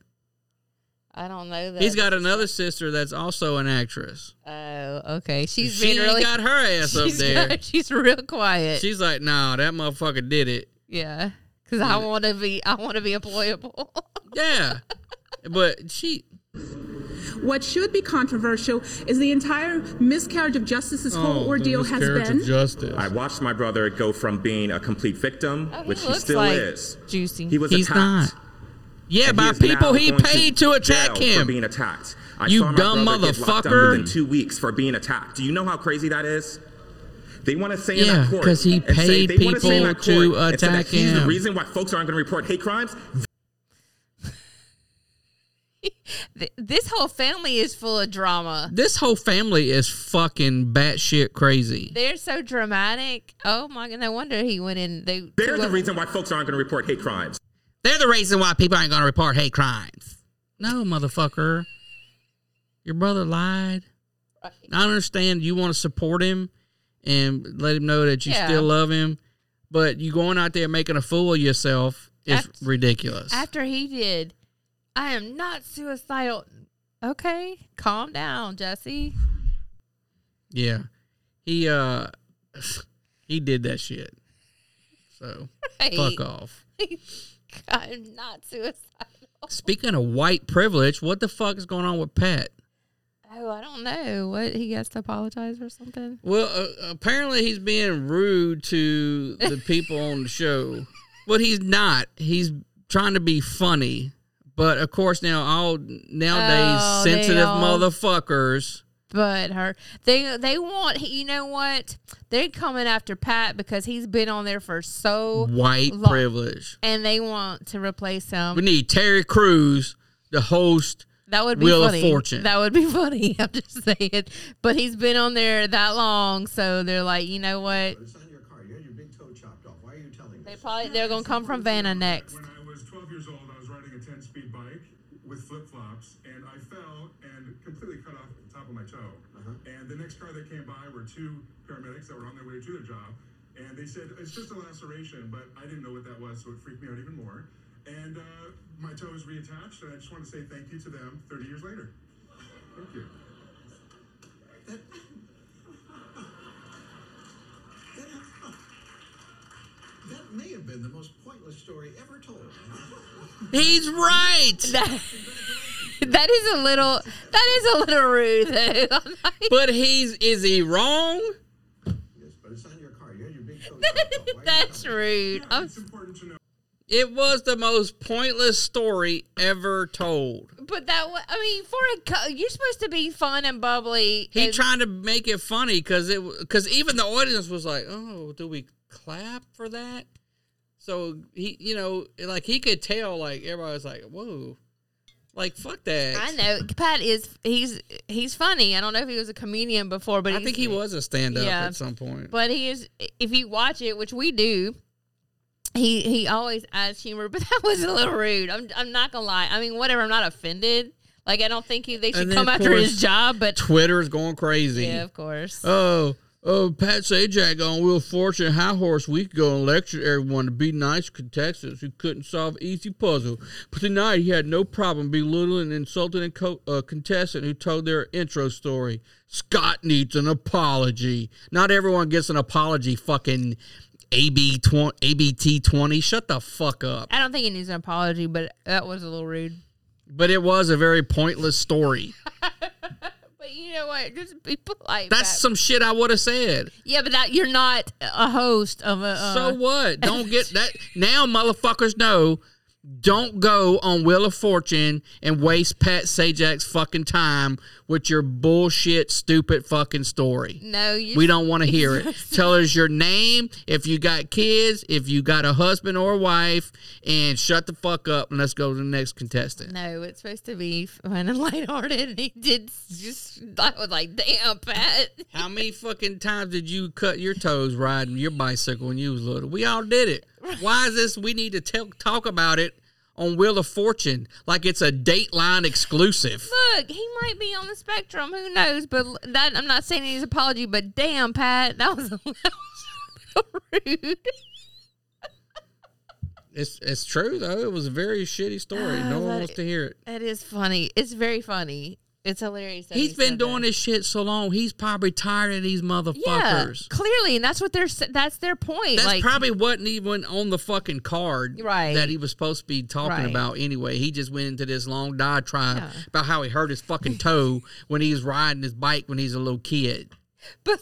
I don't know that. He's got another sister that's also an actress. Oh, okay. She's she been really got her ass up there. Got, she's real quiet. She's like, nah, that motherfucker did it. Yeah, because I want to be. I want to be employable. Yeah, but she. What should be controversial is the entire miscarriage of justice. This whole oh, ordeal has been. Justice. I watched my brother go from being a complete victim, oh, he which he still like is. Juicy. He was He's attacked. Not. Yeah, and by he people he paid to, to attack him. For being attacked. I you saw my dumb motherfucker! Within two weeks for being attacked. Do you know how crazy that is? They want to say yeah, in that court. Yeah, because he paid say, people to, to attack him. He's the reason why folks aren't going to report hate crimes. This whole family is full of drama. This whole family is fucking batshit crazy. They're so dramatic. Oh my god! No wonder he went in. They, They're the reason why folks aren't going to report hate crimes. They're the reason why people ain't going to report hate crimes. No, motherfucker. Your brother lied. Right. I understand you want to support him and let him know that you yeah. still love him, but you going out there making a fool of yourself is after, ridiculous. After he did, I am not suicidal. Okay, calm down, Jussie. Yeah. He, uh, he did that shit. So, right. fuck off. I'm not suicidal. Speaking of white privilege, what the fuck is going on with Pat? Oh, I don't know. What, he has to apologize or something? Well, uh, apparently he's being rude to the people on the show. But he's not. He's trying to be funny. But, of course, now all nowadays oh, sensitive all motherfuckers. But her. They, they want, you know what? They're coming after Pat because he's been on there for so White long. White privilege. And they want to replace him. We need Terry Crews to host that would be Wheel funny. of Fortune. That would be funny. I'm just saying. But he's been on there that long, so they're like, you know what? It's on your car. You had your big toe chopped off. Why are you telling they us? Probably, they're going to come from Vanna next. When I was twelve years old, I was riding a ten-speed bike with flip-flops, and I fell and completely cut off the top of my toe. Uh-huh. And the next car that came by were two paramedics that were on their way to their job, and they said, it's just a laceration, but I didn't know what that was, so it freaked me out even more. And uh, my toe is reattached, and I just want to say thank you to them thirty years later. Thank you. That, that, that may have been the most pointless story ever told. He's right. That, that is a little. That is a little rude, though. Like, but he's. Is he wrong? Yes, but it's on your car. You had your big toe. That's rude. Yeah, it's important to know. It was the most pointless story ever told. But that, I mean, for a, you're supposed to be fun and bubbly. He and tried to make it funny because it, because even the audience was like, "Oh, do we clap for that?" So he, you know, like he could tell, like everybody was like, "Whoa." Like, fuck that. I know. Pat is, he's he's funny. I don't know if he was a comedian before, but I think he was a stand-up yeah, at some point. But he is, if you watch it, which we do, He he always adds humor, but that was a little rude. I'm I'm not gonna lie. I mean, whatever. I'm not offended. Like I don't think he, they should come after his job. But Twitter's going crazy. Yeah, of course. Oh oh, Pat Sajak on Wheel of Fortune High Horse. We could go and lecture everyone to be nice contestants who couldn't solve easy puzzle. But tonight he had no problem belittling, insulting a co- uh, contestant who told their intro story. Scott needs an apology. Not everyone gets an apology. Fucking. A B twenty, A B T twenty. Shut the fuck up. I don't think he needs an apology, but that was a little rude. But it was a very pointless story. But you know what? Just be polite. That's that. Some shit I would have said. Yeah, but that, you're not a host of a. Uh, so what? Don't get that. Now, motherfuckers know. Don't go on Wheel of Fortune and waste Pat Sajak's fucking time with your bullshit, stupid fucking story. No, you we don't want to hear it. Tell us your name, if you got kids, if you got a husband or wife, and shut the fuck up and let's go to the next contestant. No, it's supposed to be fun and lighthearted. And he did just, I was like, damn, Pat. How many fucking times did you cut your toes riding your bicycle when you was little? We all did it. Why is this? We need to t- talk about it on Wheel of Fortune like it's a Dateline exclusive. Look, he might be on the spectrum. Who knows? But that, I'm not saying his apology, but damn, Pat, that was a little rude. It's it's true, though. It was a very shitty story. Uh, no one wants to hear it. It is funny. It's very funny. It's hilarious. He's been doing this shit so long. He's probably tired of these motherfuckers. Yeah, clearly, and that's what they're. That's their point. That like, probably wasn't even on the fucking card, right, that he was supposed to be talking right. about anyway. He just went into this long diatribe yeah. about how he hurt his fucking toe when he was riding his bike when he's a little kid. But.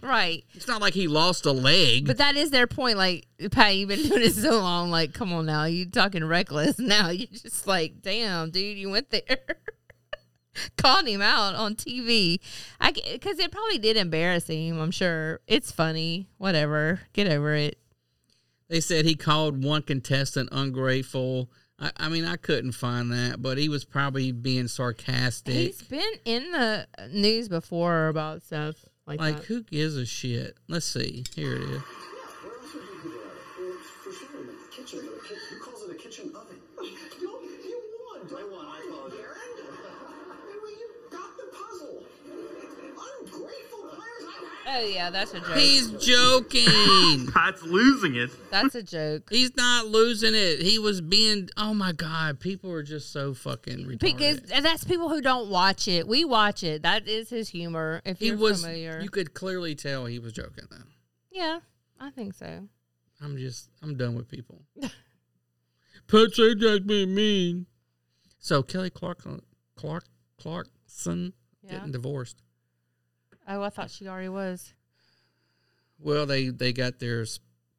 Right. It's not like he lost a leg. But that is their point. Like, Pat, you've been doing it so long. Like, come on now. You talking reckless now. You just like, damn, dude, you went there. Calling him out on T V. I, because it probably did embarrass him, I'm sure. It's funny. Whatever. Get over it. They said he called one contestant ungrateful. I, I mean, I couldn't find that, but he was probably being sarcastic. He's been in the news before about stuff. Like, like who gives a shit? Let's see. Here it is. Yeah, where else would you do that? For sure, in the kitchen. In the kitchen. Who calls it a kitchen oven? No, you won. I won. I apologize. You got the puzzle. Ungrateful players I've had. Oh, yeah, that's a joke. He's joking. Pat's losing it. That's a joke. He's not losing it. He was being, oh, my God. People are just so fucking retarded. Because that's people who don't watch it. We watch it. That is his humor, if he you're was, familiar. You could clearly tell he was joking, though. Yeah, I think so. I'm just, I'm done with people. Pat Sajak being mean. So, Kelly Clarkson, Clark, Clarkson yeah. getting divorced. Oh, I thought she already was. Well, they, they got their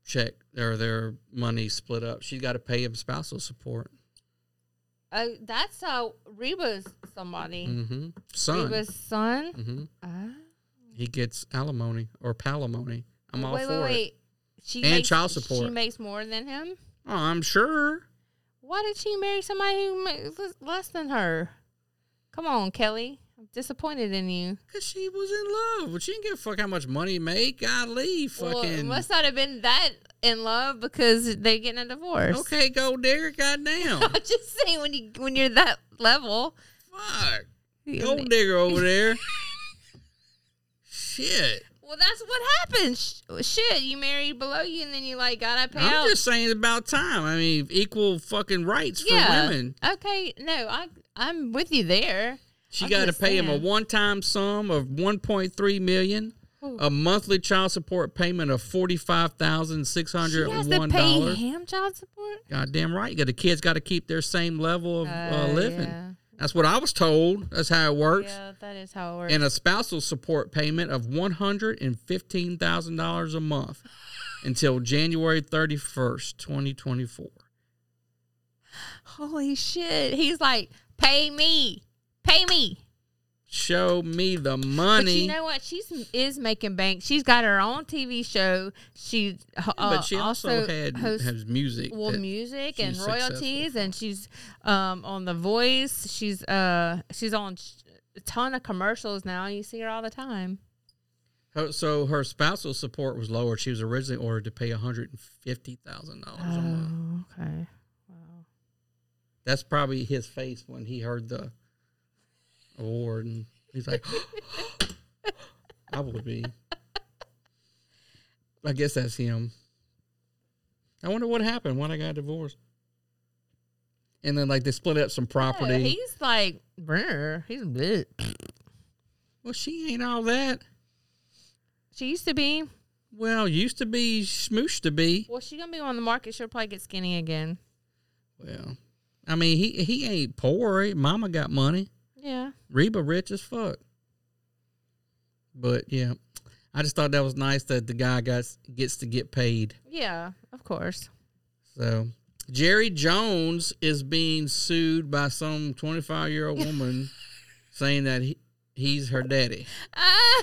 check or their money split up. She's got to pay him spousal support. Oh, that's how Reba's somebody. Mm-hmm. Son. Reba's son? Mm-hmm. Oh. He gets alimony or palimony. I'm all wait, for wait, wait. it. She and makes, child support. She makes more than him? Oh, I'm sure. Why did she marry somebody who makes less than her? Come on, Kelly. Disappointed in you. Because she was in love. Well, she didn't give a fuck how much money he made. Golly, fucking. Well, it must not have been that in love because they're getting a divorce. Okay, gold digger, goddamn. I'm just saying, when, you, when you're that level. Fuck. Gold digger over there. Shit. Well, that's what happens. Shit, you married below you, and then you like gotta pay I'm out. I'm just saying, it's about time. I mean, equal fucking rights for yeah. women. Okay, no, I, I'm with you there. She got to pay him a one-time sum of one point three million dollars, ooh, a monthly child support payment of forty-five thousand six hundred one dollars. She has to pay him child support? Goddamn right. The kids got to keep their same level of uh, uh, living. Yeah. That's what I was told. That's how it works. Yeah, that is how it works. And a spousal support payment of one hundred fifteen thousand dollars a month until January thirty-first, twenty twenty-four. Holy shit. He's like, pay me. Pay me. Show me the money. But you know what? She's is making bank. She's got her own T V show. She uh, but she also, also had hosts, has music. Well, music and royalties, and she's um, on The Voice. She's uh she's on a ton of commercials now. You see her all the time. So her spousal support was lower. She was originally ordered to pay one hundred and fifty thousand dollars a month. Oh, okay. Wow. That's probably his face when he heard the award, and he's like, I would be. I guess that's him. I wonder what happened when I got divorced. And then, like, they split up some property. Yeah, he's like, brr, he's a bitch. Well, she ain't all that. She used to be. Well, used to be, smooshed to be. Well, she's going to be on the market. She'll probably get skinny again. Well, I mean, he, he ain't poor. He, mama got money. Yeah. Reba rich as fuck. But, yeah. I just thought that was nice that the guy gets, gets to get paid. Yeah, of course. So, Jerry Jones is being sued by some twenty-five-year-old woman saying that he, he's her daddy. Ah,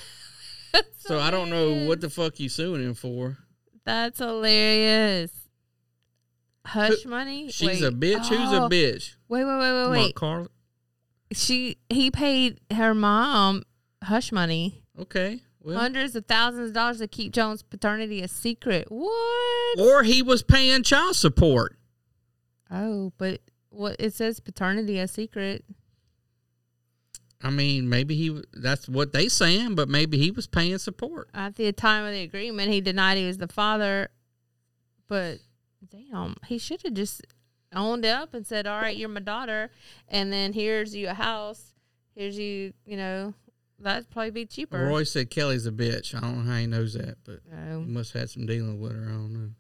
that's so hilarious. I don't know what the fuck you suing him for. That's hilarious. Hush money? She's wait. a bitch. Oh. Who's a bitch? Wait, wait, wait, wait, wait. Mark Carlin. She he paid her mom hush money. Okay. Well. Hundreds of thousands of dollars to keep Jones' paternity a secret. What? Or he was paying child support. Oh, but what it says paternity a secret. I mean, maybe he that's what they saying, but maybe he was paying support. At the time of the agreement, he denied he was the father, but damn, he should have just owned up and said, all right, you're my daughter, and then here's you a house, here's you, you know, that'd probably be cheaper. Roy said Kelly's a bitch. I don't know how he knows that, but oh. he must have had some dealing with her. I don't know.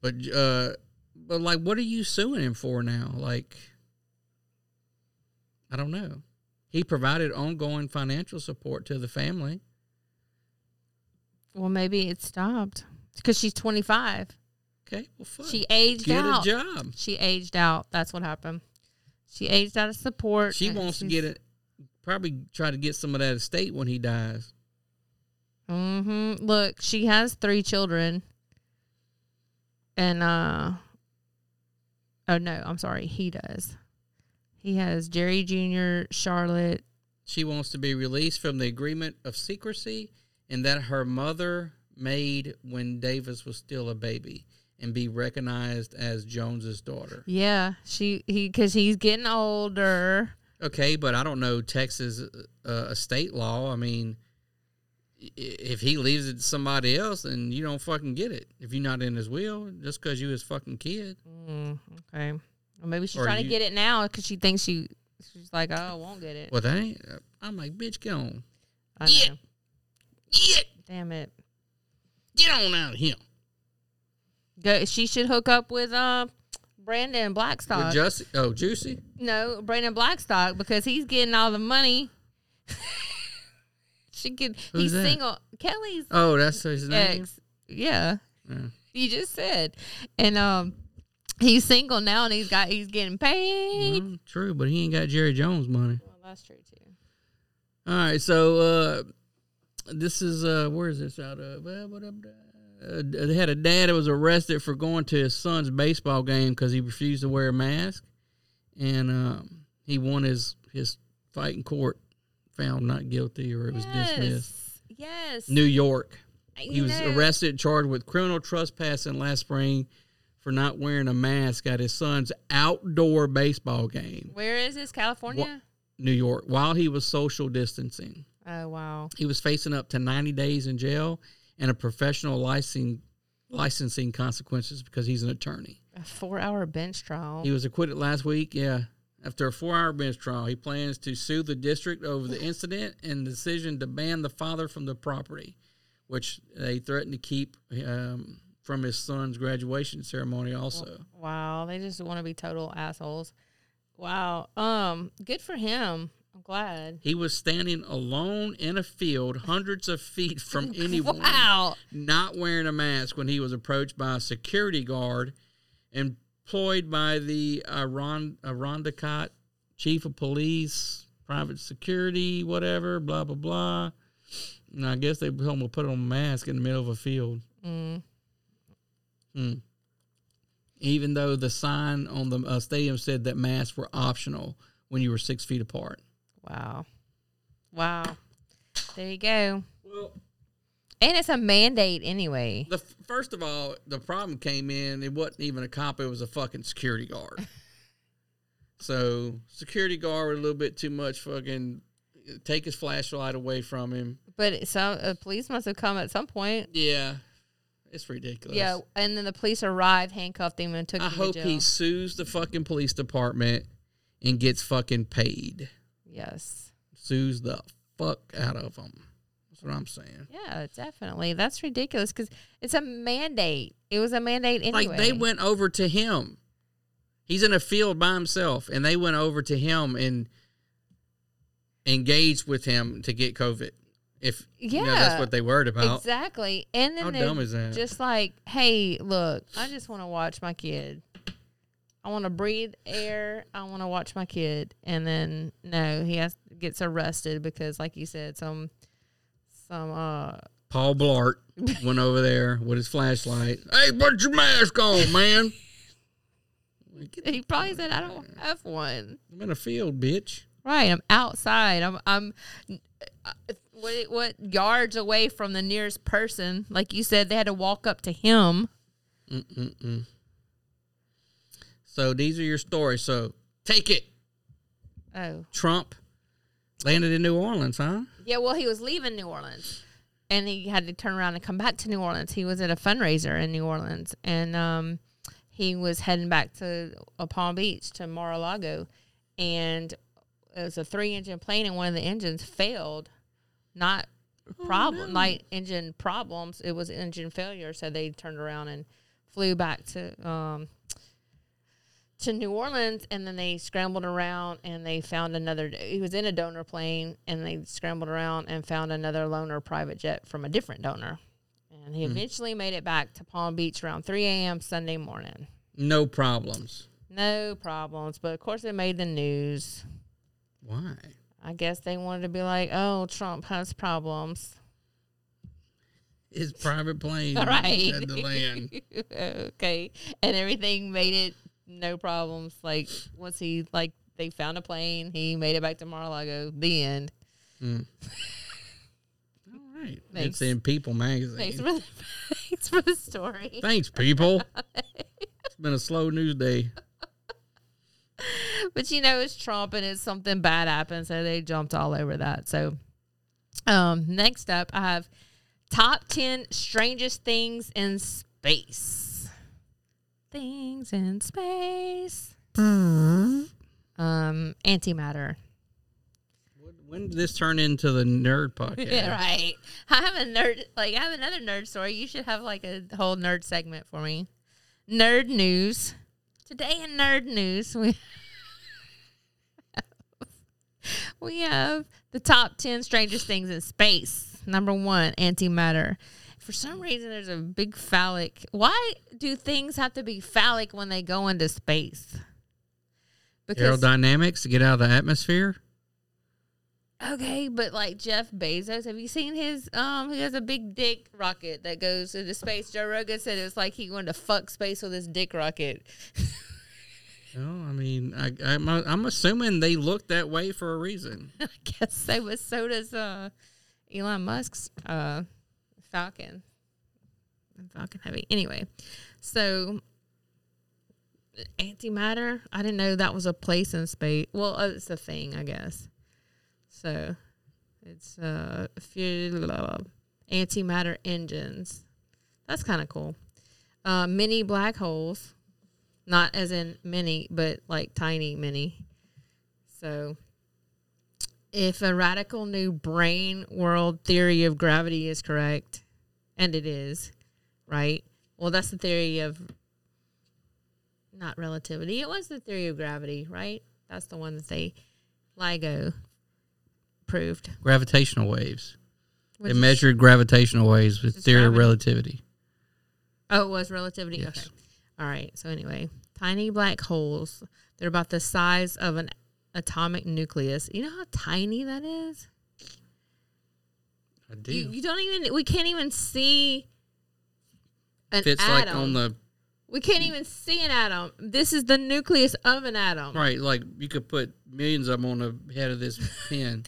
But, uh, but like, what are you suing him for now? Like, I don't know. He provided ongoing financial support to the family. Well, maybe it stopped because she's twenty-five. Okay, well, fuck. She aged get out. Get a job. She aged out. That's what happened. She aged out of support. She wants to get it. Probably try to get some of that estate when he dies. Mm-hmm. Look, she has three children. And, uh... Oh, no, I'm sorry. He does. He has Jerry Junior, Charlotte. She wants to be released from the agreement of secrecy and that her mother made when Davis was still a baby and be recognized as Jones's daughter. Yeah, she he because he's getting older. Okay, but I don't know Texas uh, estate law. I mean, if he leaves it to somebody else, then you don't fucking get it. If you're not in his will, just because you his fucking kid. Mm, okay. Well, maybe she's or trying you, to get it now because she thinks she, she's like, oh, I won't get it. Well, that ain't. I'm like, bitch, get on. I know. Yeah. Yeah. Damn it. Get on out of here. Go, she should hook up with... Uh, Brandon Blackstock. Jussie, oh, Juicy? No, Brandon Blackstock, because he's getting all the money. She could. Who's he's that? Single. Kelly's. Oh, that's his name. Yeah. yeah. You just said, and um, he's single now, and he's got he's getting paid. Well, true, but he ain't got Jerry Jones money. Well, that's true too. All right, so uh, this is uh, where is this out of? Well, what up? Uh, they had a dad that was arrested for going to his son's baseball game because he refused to wear a mask, and um, he won his, his fight in court, found not guilty, or it was yes. dismissed. Yes. New York. I he know. was arrested, charged with criminal trespassing last spring for not wearing a mask at his son's outdoor baseball game. Where is this? California? Wh- New York. While he was social distancing. Oh, wow. He was facing up to ninety days in jail and a professional licensing, licensing consequences because he's an attorney. A four-hour bench trial. He was acquitted last week, yeah. After a four-hour bench trial, he plans to sue the district over the incident and the decision to ban the father from the property, which they threatened to keep um, from his son's graduation ceremony also. Wow, they just want to be total assholes. Wow. Um, good for him. I'm glad. He was standing alone in a field hundreds of feet from anyone, wow. not wearing a mask when he was approached by a security guard employed by the Arond- Arondicott Chief of Police, Private Security, whatever, blah, blah, blah. And I guess they told him to put on a mask in the middle of a field. Mm. Mm. Even though the sign on the uh, stadium said that masks were optional when you were six feet apart. Wow. Wow. There you go. Well, and it's a mandate anyway. The f- First of all, the problem came in, it wasn't even a cop, it was a fucking security guard. So, security guard was a little bit too much fucking, take his flashlight away from him. But some uh, police must have come at some point. Yeah. It's ridiculous. Yeah, and then the police arrived, handcuffed him, and took him to jail. I hope he sues the fucking police department and gets fucking paid. Yes. Sues the fuck out of them. That's what I'm saying. Yeah, definitely. That's ridiculous because it's a mandate. It was a mandate anyway. Like, they went over to him. He's in a field by himself, and they went over to him and engaged with him to get COVID. If yeah, you know, that's what they worried about. Exactly. And then how dumb is that? Just like, hey, look, I just want to watch my kid. I want to breathe air. I want to watch my kid. And then, no, he has, gets arrested because, like you said, some... some uh, Paul Blart went over there with his flashlight. Hey, put your mask on, man. He probably said, I don't have one. I'm in a field, bitch. Right, I'm outside. I'm I'm what, what yards away from the nearest person. Like you said, they had to walk up to him. Mm-mm-mm. So these are your stories. So take it. Oh. Trump landed in New Orleans, huh? Yeah, well, he was leaving New Orleans, and he had to turn around and come back to New Orleans. He was at a fundraiser in New Orleans, and um, he was heading back to uh, Palm Beach to Mar-a-Lago, and it was a three-engine plane, and one of the engines failed. Not problem, oh, no. like engine problems. It was engine failure, so they turned around and flew back to um, to New Orleans, and then they scrambled around, and they found another. He was in a donor plane, and they scrambled around and found another loaner private jet from a different donor. And he eventually mm. made it back to Palm Beach around three a.m. Sunday morning. No problems. No problems. But, of course, it made the news. Why? I guess they wanted to be like, oh, Trump has problems. His private plane right. had to land. Okay. And everything made it no problems. Like, once he, like, they found a plane, he made it back to Mar-a-Lago. The end. Mm. Right. Thanks. It's in People magazine. Thanks for the, thanks for the story. Thanks, People. It's been a slow news day. But, you know, it's Trump and it's something bad happened, so they jumped all over that. So, um, next up, I have top ten strangest things in space. Things in space. Mm-hmm. Um, antimatter. When did this turn into the nerd podcast? Yeah, right. I have a nerd, like I have another nerd story. You should have like a whole nerd segment for me. Nerd news. Today in nerd news, we have, we have the top ten strangest things in space. Number one, antimatter. For some reason, there's a big phallic. Why do things have to be phallic when they go into space? Because aerodynamics to get out of the atmosphere. Okay, but like Jeff Bezos, have you seen his, um, he has a big dick rocket that goes into space. Joe Rogan said it was like he wanted to fuck space with his dick rocket. No, I mean, I, I'm, I'm assuming they look that way for a reason. I guess so, but so does uh, Elon Musk's uh, Falcon. Falcon Heavy. Anyway, so antimatter, I didn't know that was a place in space. Well, it's a thing, I guess. So, it's uh, antimatter engines. That's kind of cool. Uh, mini black holes. Not as in mini, but like tiny mini. So, if a radical new brain world theory of gravity is correct, and it is, right? Well, that's the theory of, not relativity. It was the theory of gravity, right? That's the one that they, LIGO. Proved. Gravitational waves. Which it measured gravitational waves with theory of relativity. Oh, it was relativity? Yes. Okay. All right. So anyway, tiny black holes. They're about the size of an atomic nucleus. You know how tiny that is? I do. You, you don't even, we can't even see an fits atom. Like on the, we can't even see an atom. This is the nucleus of an atom. Right. Like you could put millions of them on the head of this pin.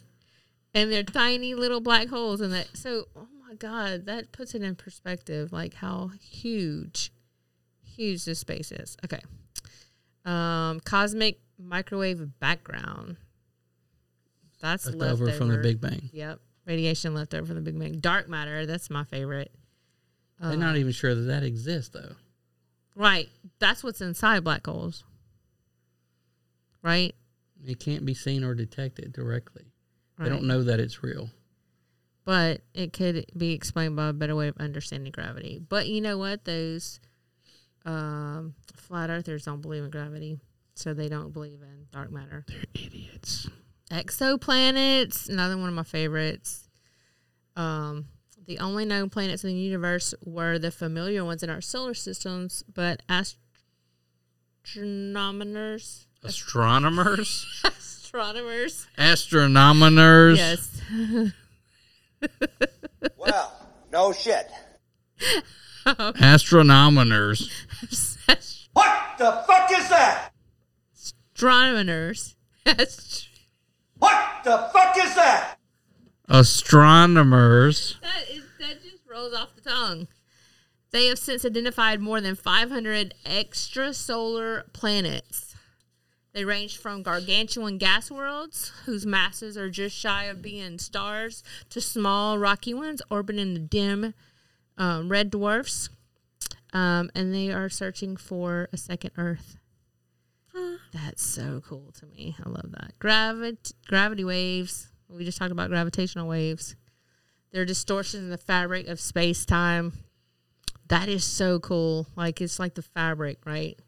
And they're tiny little black holes. And that, so, oh, my God, that puts it in perspective, like how huge, huge this space is. Okay. Um, cosmic microwave background. That's left over from the Big Bang. Yep. Radiation left over from the Big Bang. Dark matter, that's my favorite. Um, they're not even sure that that exists, though. Right. That's what's inside black holes. Right? It can't be seen or detected directly. Right. They don't know that it's real. But it could be explained by a better way of understanding gravity. But you know what? Those um, flat earthers don't believe in gravity, so they don't believe in dark matter. They're idiots. Exoplanets, another one of my favorites. Um, the only known planets in the universe were the familiar ones in our solar systems, but ast- astronomers... Astronomers? Astronomers. Astronomers. Yes. Well, no shit. Um, Astronomers. What the fuck is that? Astronomers. Ast- what the fuck is that? Astronomers. That, is, that just rolls off the tongue. They have since identified more than five hundred extrasolar planets. They range from gargantuan gas worlds, whose masses are just shy of being stars, to small rocky ones orbiting the dim uh, red dwarfs. Um, and they are searching for a second Earth. Huh. That's so cool to me. I love that. Gravit- gravity waves. We just talked about gravitational waves. They're distortions in the fabric of space-time. That is so cool. Like, it's like the fabric, right?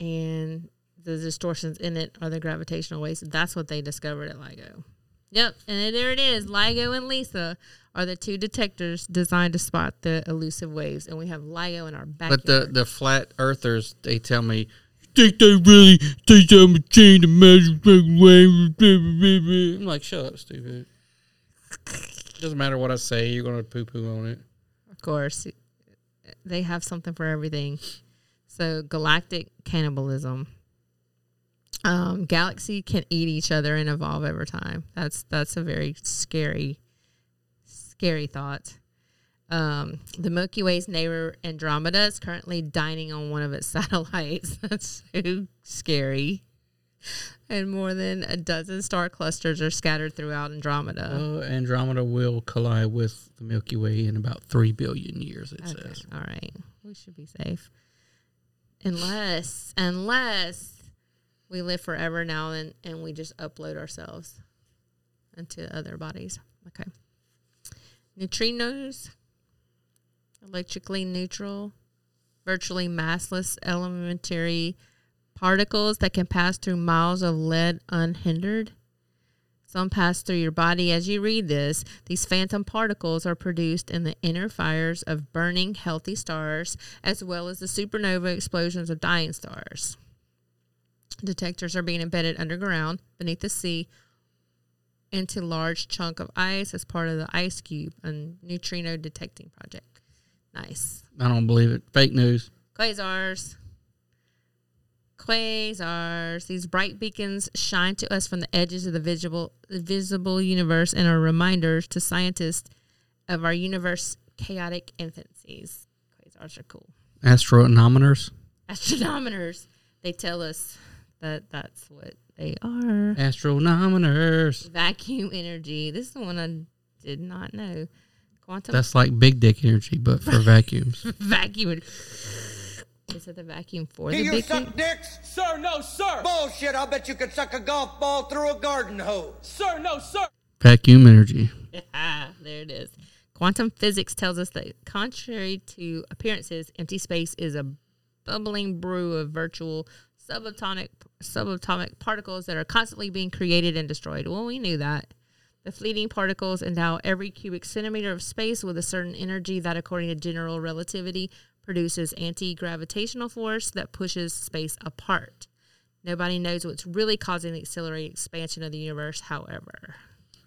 And the distortions in it are the gravitational waves. That's what they discovered at LIGO. Yep, and there it is. LIGO and LISA are the two detectors designed to spot the elusive waves, and we have LIGO in our backyard. But the, the flat earthers, they tell me, you think they really think I'm a chain to measure waves? I'm like, shut up, stupid. It doesn't matter what I say. You're going to poo-poo on it. Of course. They have something for everything. So, galactic cannibalism. Um, galaxy can eat each other and evolve over time. That's that's a very scary, scary thought. Um, the Milky Way's neighbor Andromeda is currently dining on one of its satellites. That's so scary. And more than a dozen star clusters are scattered throughout Andromeda. Well, Andromeda will collide with the Milky Way in about three billion years, it okay. says. All right. We should be safe. Unless, unless... we live forever now, and, and we just upload ourselves into other bodies. Okay. Neutrinos, electrically neutral, virtually massless elementary particles that can pass through miles of lead unhindered. Some pass through your body. As you read this, these phantom particles are produced in the inner fires of burning healthy stars, as well as the supernova explosions of dying stars. Detectors are being embedded underground beneath the sea into large chunk of ice as part of the Ice Cube and neutrino detecting project. Nice. I don't believe it. Fake news. Quasars. Quasars. These bright beacons shine to us from the edges of the visible, the visible universe and are reminders to scientists of our universe's chaotic infancies. Quasars are cool. Astronometers. Astronometers. They tell us that that's what they are. Astronometers. Vacuum energy. This is the one I did not know. Quantum. That's like big dick energy, but for vacuums. Vacuum. Is it the vacuum for Do the big dick? Do you suck dicks? Sir, no, sir. Bullshit. I'll bet you could suck a golf ball through a garden hose. Sir, no, sir. Vacuum energy. Yeah, there it is. Quantum physics tells us that contrary to appearances, empty space is a bubbling brew of virtual subatomic subatomic particles that are constantly being created and destroyed. Well, we knew that. The fleeting particles endow every cubic centimeter of space with a certain energy that, according to general relativity, produces anti-gravitational force that pushes space apart. Nobody knows what's really causing the accelerated expansion of the universe, however.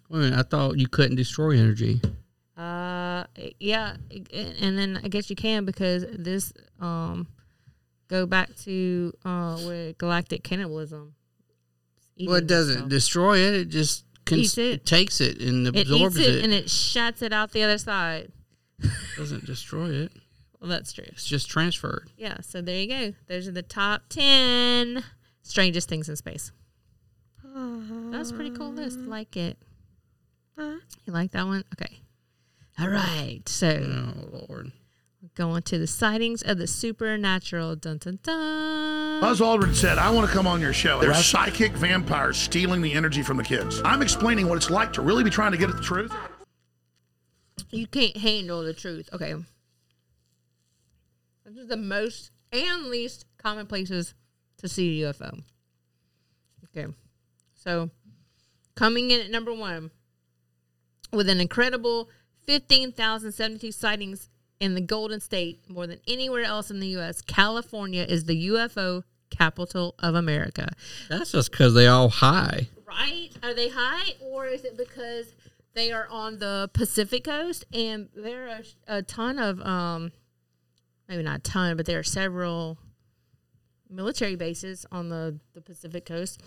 Wait a minute, I thought you couldn't destroy energy. Uh, yeah, and then I guess you can because this... um. Go back to uh, where galactic cannibalism. Well, it doesn't itself. destroy it. It just cons- it. takes it and absorbs it. It eats it and it shuts it out the other side. Doesn't destroy it. Well, that's true. It's just transferred. Yeah, so there you go. Those are the top ten strangest things in space. Uh-huh. That's a pretty cool list. Like it. Uh-huh. You like that one? Okay. All right. So. Oh, Lord. Going to the sightings of the supernatural. Dun, dun, dun. Buzz Aldrin said, I want to come on your show. They're psychic vampires stealing the energy from the kids. I'm explaining what it's like to really be trying to get at the truth. You can't handle the truth. Okay. This is the most and least common places to see a U F O. Okay. So, coming in at number one, with an incredible fifteen thousand seventy-two sightings in the Golden State, more than anywhere else in the U S, California is the U F O capital of America. That's just because they all high. Right? Are they high? Or is it because they are on the Pacific coast? And there are a ton of, um, maybe not a ton, but there are several military bases on the, the Pacific coast.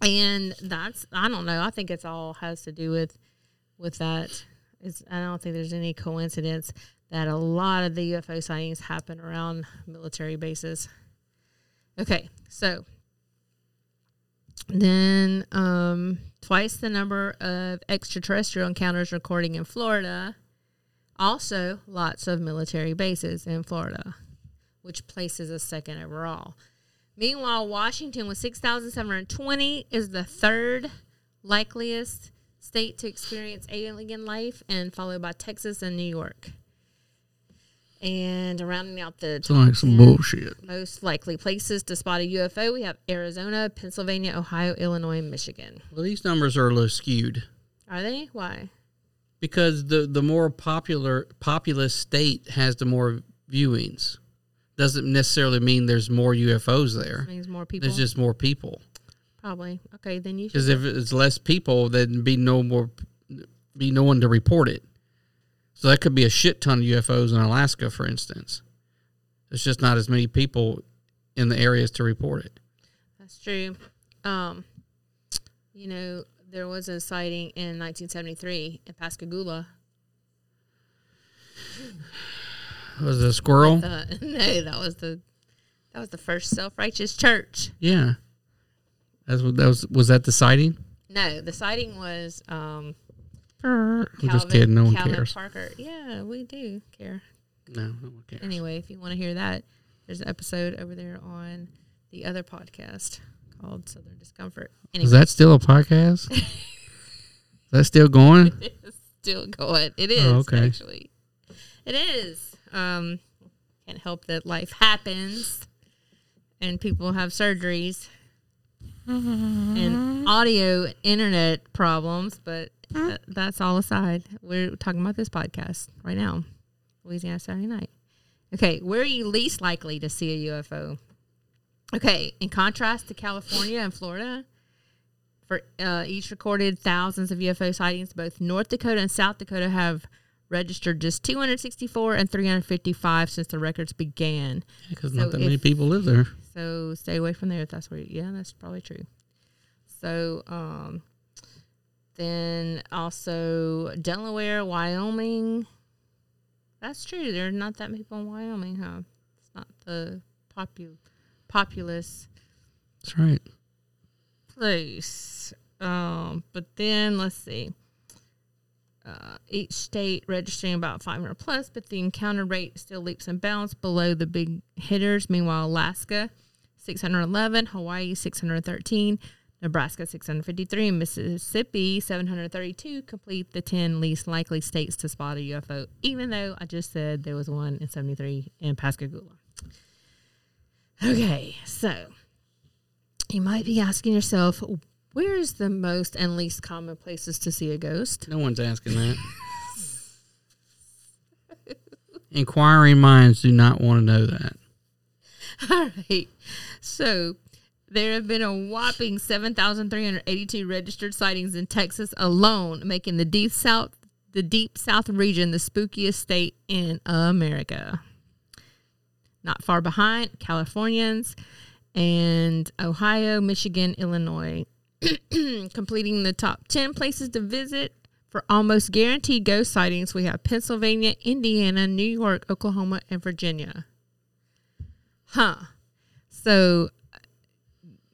And that's, I don't know, I think it's all has to do with, with that. It's, I don't think there's any coincidence that a lot of the U F O sightings happen around military bases. Okay, so then um, twice the number of extraterrestrial encounters recorded in Florida. Also, lots of military bases in Florida, which places us second overall. Meanwhile, Washington with six thousand seven hundred twenty is the third likeliest state to experience alien life, and followed by Texas and New York. And rounding out the top like some bullshit. Most likely places to spot a U F O, we have Arizona, Pennsylvania, Ohio, Illinois, and Michigan. Well, these numbers are a little skewed. Are they? Why? Because the, the more popular populous state has the more viewings. Doesn't necessarily mean there's more U F Os there. It means more people. There's just more people. Probably. Okay, then you should. Because if it's less people, then be no more, be no one to report it. So that could be a shit ton of U F Os in Alaska, for instance. It's just not as many people in the areas to report it. That's true. Um, you know, there was a sighting in nineteen seventy-three in Pascagoula. Was it a squirrel? The, no, that was the that was the first self-righteous church. Yeah, that's what that was. Was that the sighting? No, the sighting was. Um, I'm Calvin, just kidding. No one Calvin cares. Parker. Yeah, we do care. No, no one cares. Anyway, if you want to hear that, there's an episode over there on the other podcast called Southern Discomfort. Anyway. Is that still a podcast? Is that still going? It is still going. It is, oh, okay. Actually. It is. Um, can't help that life happens and people have surgeries and audio and internet problems, but... Uh, that's all aside. We're talking about this podcast right now. Louisiana Saturday Night. Okay, where are you least likely to see a U F O? Okay, in contrast to California and Florida, for uh, each recorded thousands of U F O sightings, both North Dakota and South Dakota have registered just two hundred sixty-four and three hundred fifty-five since the records began. Because yeah, so not that if, many people live there. So stay away from there if that's where you... Yeah, that's probably true. So, um... Then also Delaware, Wyoming. That's true. There are not that many people in Wyoming, huh? It's not the popu- populous. That's right. Place. Um, but then, let's see. Uh, each state registering about five hundred plus, but the encounter rate still leaps and bounds below the big hitters. Meanwhile, Alaska, six hundred eleven. Hawaii, six hundred thirteen. Nebraska, six hundred fifty-three, and Mississippi, seven hundred thirty-two, complete the ten least likely states to spot a U F O, even though I just said there was one in seventy-three in Pascagoula. Okay, so you might be asking yourself, where's the most and least common places to see a ghost? No one's asking that. Inquiring minds do not want to know that. All right, so... There have been a whopping seven thousand three hundred eighty-two registered sightings in Texas alone, making the deep south the deep south region the spookiest state in America. Not far behind, Californians and Ohio, Michigan, Illinois, completing the top ten places to visit for almost guaranteed ghost sightings. We have Pennsylvania, Indiana, New York, Oklahoma, and Virginia. Huh. So.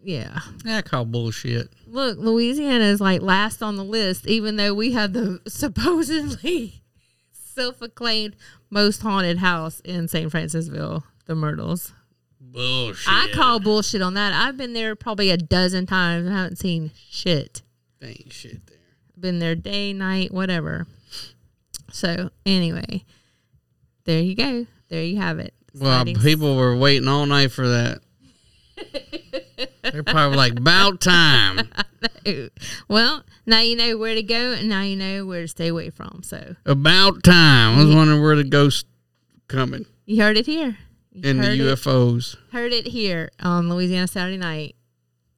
Yeah. I call bullshit. Look, Louisiana is like last on the list, even though we have the supposedly self-acclaimed most haunted house in Saint Francisville, the Myrtles. Bullshit. I call bullshit on that. I've been there probably a dozen times and haven't seen shit. Ain't shit there. I've been there day, night, whatever. So, anyway, there you go. There you have it. Well, sightings. People were waiting all night for that. They're probably like, about time. Well, now you know where to go, and now you know where to stay away from. So about time. I was wondering where the ghost coming. You heard it here. You in the U F Os. It, heard it here on Louisiana Saturday Night.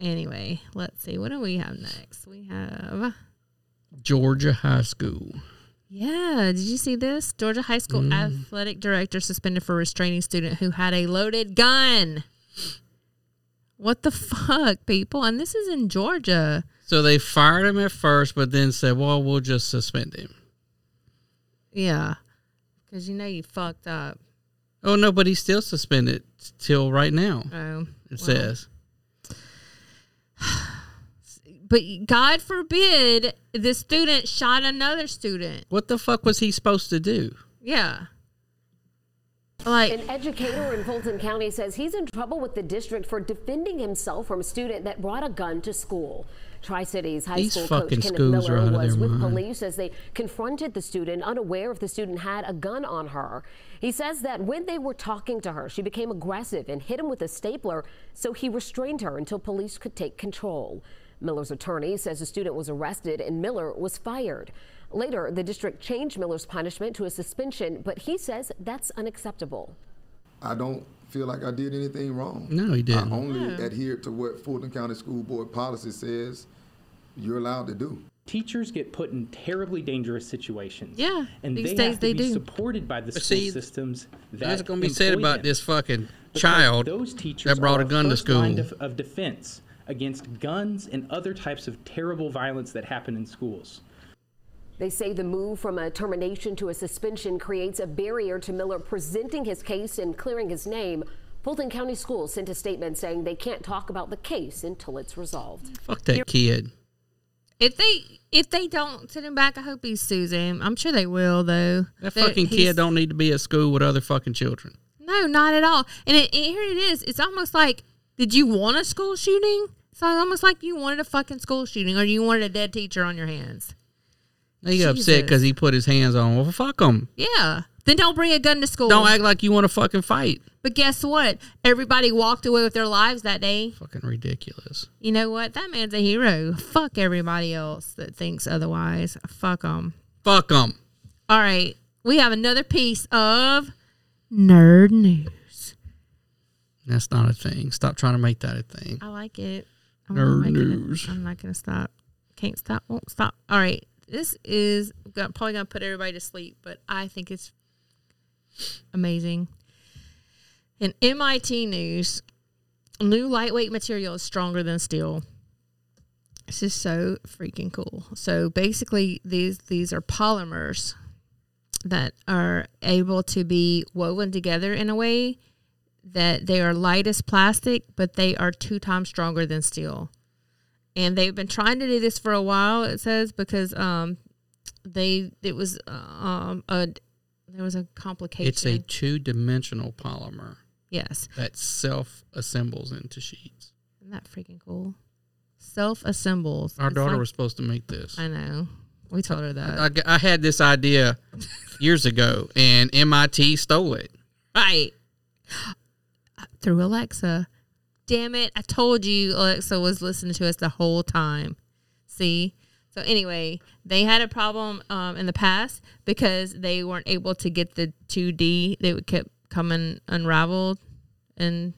Anyway, let's see. What do we have next? We have... Georgia High School. Yeah, did you see this? Georgia High School mm. athletic director suspended for restraining student who had a loaded gun. What the fuck, people? And this is in Georgia. So they fired him at first, but then said, well, we'll just suspend him. Yeah. Because you know you fucked up. Oh, no, but he's still suspended till right now. Oh. It well. says. But God forbid the student shot another student. What the fuck was he supposed to do? Yeah. Like, an educator in Fulton County says he's in trouble with the district for defending himself from a student that brought a gun to school. Tri-Cities high These school coach Kenneth Miller was with mind. police as they confronted the student, unaware if the student had a gun on her. He says that when they were talking to her, she became aggressive and hit him with a stapler, so he restrained her until police could take control. Miller's attorney says the student was arrested and Miller was fired. Later, the district changed Miller's punishment to a suspension, but he says that's unacceptable. I don't feel like I did anything wrong. No, he didn't. I only yeah. adhered to what Fulton County School Board policy says you're allowed to do. Teachers get put in terribly dangerous situations. Yeah, and these they days have to they be do. supported by the school See, systems. That that's going to be said about this fucking child those teachers that brought a gun to school. Line of, of defense against guns and other types of terrible violence that happen in schools. They say the move from a termination to a suspension creates a barrier to Miller presenting his case and clearing his name. Fulton County Schools sent a statement saying they can't talk about the case until it's resolved. Fuck that kid. If they if they don't send him back, I hope he sues him. I'm sure they will, though. That They're, fucking kid don't need to be at school with other fucking children. No, not at all. And it, it, here it is. It's almost like, did you want a school shooting? So it's almost like you wanted a fucking school shooting or you wanted a dead teacher on your hands. He got Jesus. upset because he put his hands on. Well, fuck him. Yeah. Then don't bring a gun to school. Don't act like you want to fucking fight. But guess what? Everybody walked away with their lives that day. Fucking ridiculous. You know what? That man's a hero. Fuck everybody else that thinks otherwise. Fuck them. Fuck them. All right. We have another piece of nerd news. That's not a thing. Stop trying to make that a thing. I like it. I'm nerd news. It. I'm not going to stop. Can't stop. Won't stop. All right. This is probably going to put everybody to sleep, but I think it's amazing. In M I T news, new lightweight material is stronger than steel. This is so freaking cool. So basically, these these are polymers that are able to be woven together in a way that they are light as plastic, but they are two times stronger than steel. And they've been trying to do this for a while, it says, because um, they it was um a there was a complication. It's a two-dimensional polymer. Yes. That self-assembles into sheets. Isn't that freaking cool? Self-assembles. Our it's daughter like, was supposed to make this. I know. We told her that. I, I, I had this idea years ago, and M I T stole it. Right. Through Alexa. Damn it, I told you Alexa was listening to us the whole time. See? So anyway, they had a problem um, in the past because they weren't able to get the two D. They kept coming unraveled in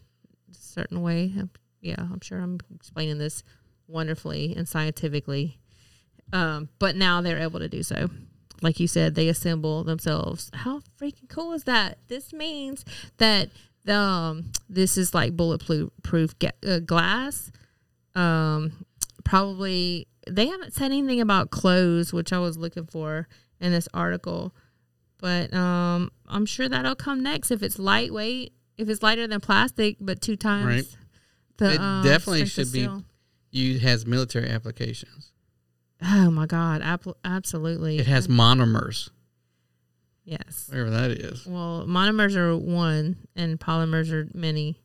a certain way. Yeah, I'm sure I'm explaining this wonderfully and scientifically. Um, but now they're able to do so. Like you said, they assemble themselves. How freaking cool is that? This means that... Um, this is like bulletproof ga- uh, glass. Um, probably they haven't said anything about clothes, which I was looking for in this article. But um, I'm sure that'll come next if it's lightweight, if it's lighter than plastic, but two times. Right. The, it um, definitely should be used as military applications. Oh my God! Ab- absolutely. It has monomers. Yes. Whatever that is. Well, monomers are one, and polymers are many.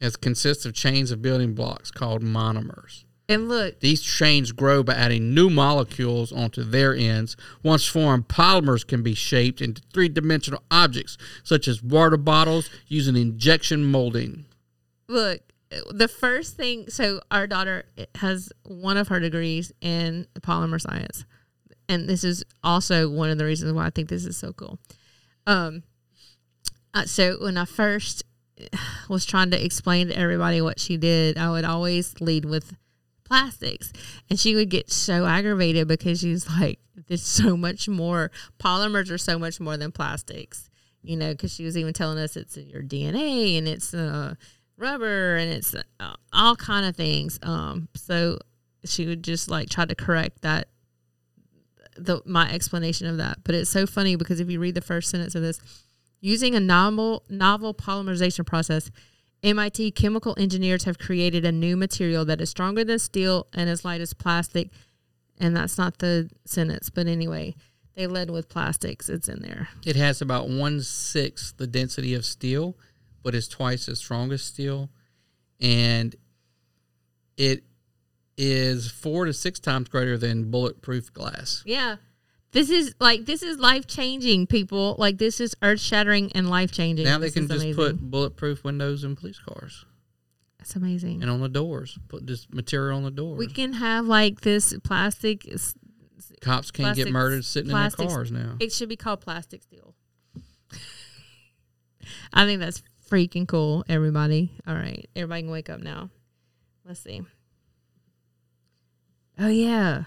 It consists of chains of building blocks called monomers. And look. These chains grow by adding new molecules onto their ends. Once formed, polymers can be shaped into three-dimensional objects, such as water bottles, using injection molding. Look, the first thing, so our daughter has one of her degrees in polymer science. And this is also one of the reasons why I think this is so cool. Um, uh, so when I first was trying to explain to everybody what she did, I would always lead with plastics. And she would get so aggravated because she's like, there's so much more. Polymers are so much more than plastics, you know, because she was even telling us it's in your D N A and it's uh, rubber and it's uh, all kind of things. Um, so she would just like try to correct that. The, my explanation of that, but it's so funny because if you read the first sentence of this, using a novel, novel polymerization process, M I T chemical engineers have created a new material that is stronger than steel and as light as plastic. And that's not the sentence, but anyway, They led with plastics. It's in there. It has about one-sixth the density of steel, but it's twice as strong as steel. And it is four to six times greater than bulletproof glass. Yeah. This is like this is life-changing, people. Like, this is earth-shattering and life-changing. Now they can just put bulletproof windows in police cars. That's amazing. And on the doors. Put this material on the doors. We can have, like, this plastic... Cops can't plastics, get murdered sitting plastics, in their cars now. It should be called plastic steel. I think that's freaking cool, everybody. All right. Everybody can wake up now. Let's see. Oh, yeah.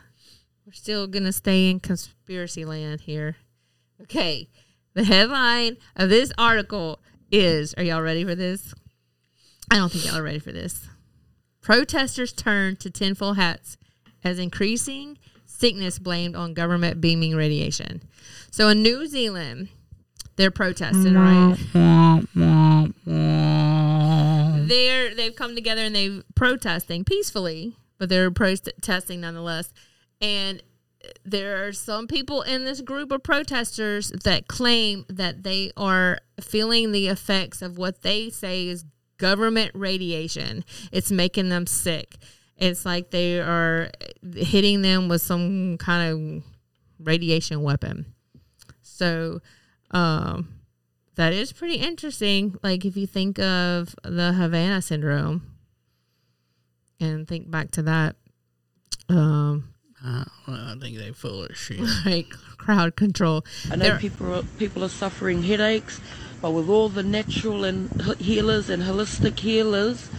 We're still going to stay in conspiracy land here. Okay. The headline of this article is, are y'all ready for this? I don't think y'all are ready for this. Protesters turn to tinfoil hats as increasing sickness blamed on government beaming radiation. So in New Zealand, they're protesting, right? they're they've come together and they're protesting peacefully, but they're protesting nonetheless. And there are some people in this group of protesters that claim that they are feeling the effects of what they say is government radiation. It's making them sick. It's like they are hitting them with some kind of radiation weapon. So um, that is pretty interesting. Like, if you think of the Havana syndrome and think back to that. Um, I don't know, I think they're full of shit. Like crowd control. I know They're, people are, people are suffering headaches, but with all the natural and healers and holistic healers,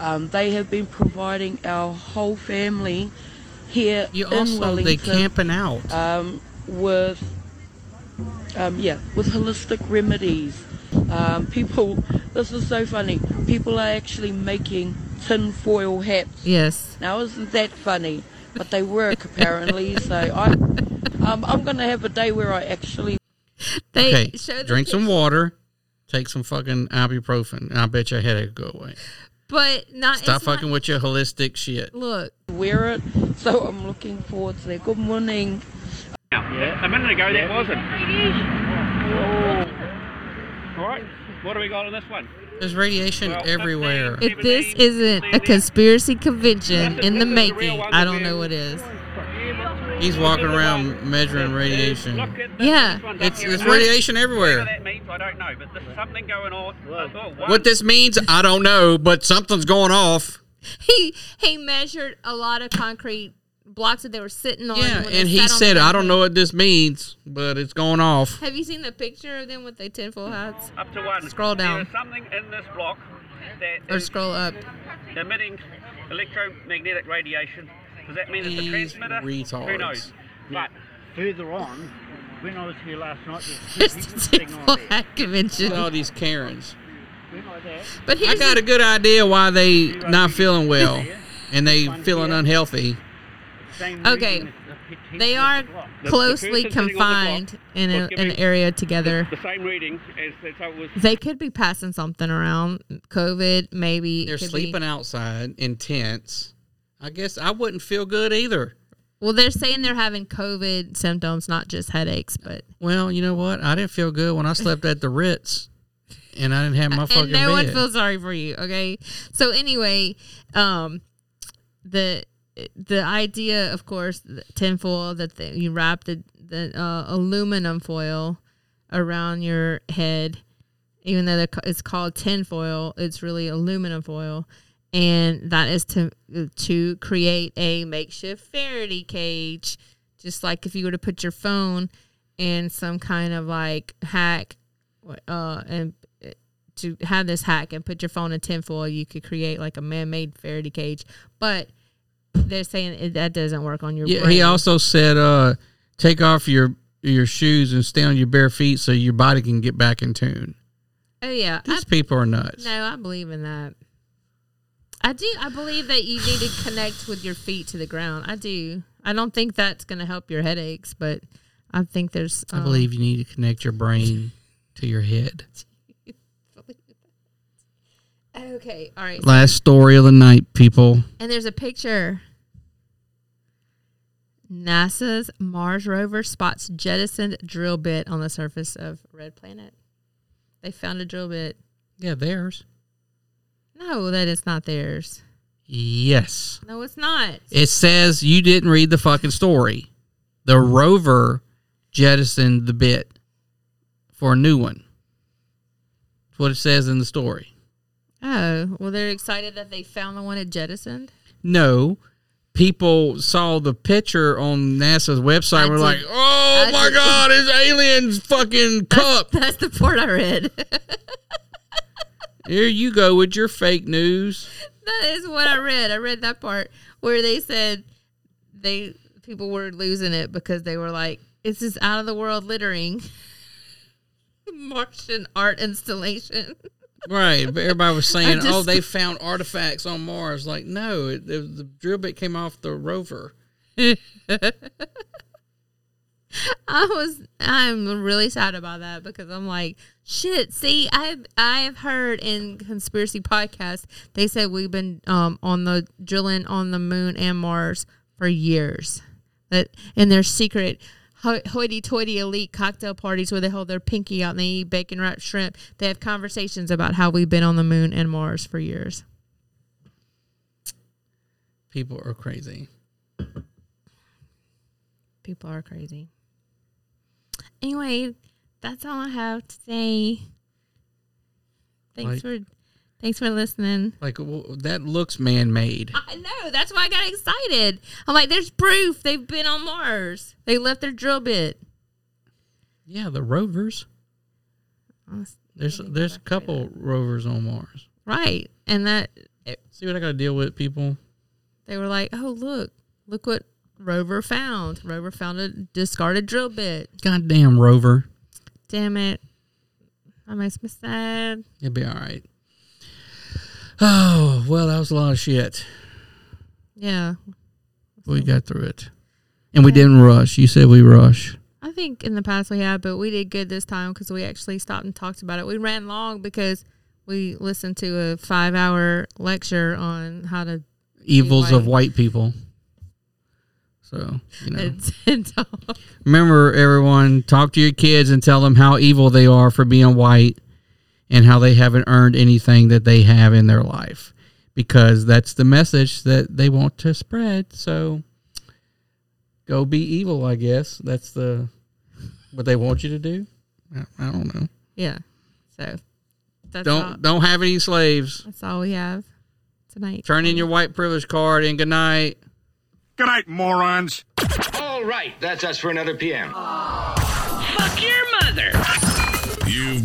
Um, they have been providing our whole family here you in also, Wellington. They camping out um, with, um, yeah, with holistic remedies. Um, people, this is so funny. People are actually making tinfoil hats. Yes. Now, isn't that funny? But they work apparently. So I, um, I'm going to have a day where I actually they okay. show drink kids. Some water, take some fucking ibuprofen, and I bet your headache will go away. But not stop fucking not, with your holistic shit. Look, wear it. So I'm looking forward to that. Good morning. Yeah, a minute ago yeah. that wasn't. Oh. All right, what do we got on this one? There's radiation well, everywhere. If this isn't a conspiracy convention in the making, I don't know what is. He's walking around measuring radiation. Yeah. It's, it's radiation everywhere. What that means, I don't know, but there's something going on. What this means, I don't know, but something's going off. He he measured a lot of concrete blocks that they were sitting on. Yeah, and he said, I don't know what this means, but it's going off. Have you seen the picture of them with the tinfoil hats? Up to one. Scroll down. There's something in this block that or scroll up. Emitting electromagnetic radiation. Does that mean it's a transmitter? Retards. Who knows? Yeah. But further on, when I was here last night, there's a thing on there. Convention. All these Karens. But I got a good idea why they not feeling well and they feeling unhealthy. Okay. They are closely confined in, a, in an area together. The same reading as how it was. They could be passing something around. COVID, maybe. They're sleeping outside in tents. I guess I wouldn't feel good either. Well, they're saying they're having COVID symptoms, not just headaches. But well, you know what? I didn't feel good when I slept at the Ritz, and I didn't have my fucking bed. And no one feels sorry for you, okay? So anyway, um, the the idea, of course, the tinfoil that the, you wrap the the uh, aluminum foil around your head, even though it's called tinfoil, it's really aluminum foil. And that is to to create a makeshift Faraday cage, just like if you were to put your phone in some kind of like hack, uh, and to have this hack and put your phone in tinfoil, you could create like a man-made Faraday cage. But they're saying that doesn't work on your yeah, brain. He also said, uh, take off your your shoes and stay on your bare feet so your body can get back in tune. Oh yeah, these I, people are nuts. No, I believe in that. I do. I believe that you need to connect with your feet to the ground. I do. I don't think that's going to help your headaches, but I think there's... Um, I believe you need to connect your brain to your head. Okay, all right. Last story of the night, people. And there's a picture. NASA's Mars rover spots jettisoned drill bit on the surface of Red Planet. They found a drill bit. Yeah, theirs. No, that is not theirs. Yes. No, it's not. It says you didn't read the fucking story. The rover jettisoned the bit for a new one. That's what it says in the story. Oh, well, they're excited that they found the one it jettisoned? No. People saw the picture on NASA's website and were like, oh, I my did. God, it's alien's fucking cup. That's, that's the part I read. Here you go with your fake news. That is what I read. I read that part where they said they people were losing it because they were like, it's this out-of-the-world littering Martian art installation. Right, but everybody was saying, just, oh, they found artifacts on Mars. Like, no, it, it, the drill bit came off the rover. I was, I'm really sad about that because I'm like, shit, see, I I have heard in conspiracy podcasts, they said we've been um on the drilling on the moon and Mars for years. That in their secret hoity-toity elite cocktail parties where they hold their pinky out and they eat bacon-wrapped shrimp. They have conversations about how we've been on the moon and Mars for years. People are crazy. People are crazy. Anyway, that's all I have to say. Thanks like, for thanks for listening. Like, well, that looks man-made. I know. That's why I got excited. I'm like, there's proof. They've been on Mars. They left their drill bit. Yeah, the rovers. There's there's a couple rovers on Mars. Right. And that... It, see what I got to deal with, people? They were like, oh, look. Look what rover found. Rover found a discarded drill bit. Goddamn rover. Damn it. That makes me sad. It'll be all right. Oh, well, that was a lot of shit. Yeah. We got through it. And yeah. We didn't rush. You said we rush. I think in the past we have, but we did good this time because we actually stopped and talked about it. We ran long because we listened to a five-hour lecture on how to... Evils of white people. So, you know. Remember, everyone, talk to your kids and tell them how evil they are for being white. And how they haven't earned anything that they have in their life. Because that's the message that they want to spread. So, go be evil, I guess. That's the what they want you to do. I, I don't know. Yeah. So, that's don't, all. Don't have any slaves. That's all we have tonight. Turn in your white privilege card and good night. Good night, morons. All right. That's us for another P M. Oh, fuck your mother. You've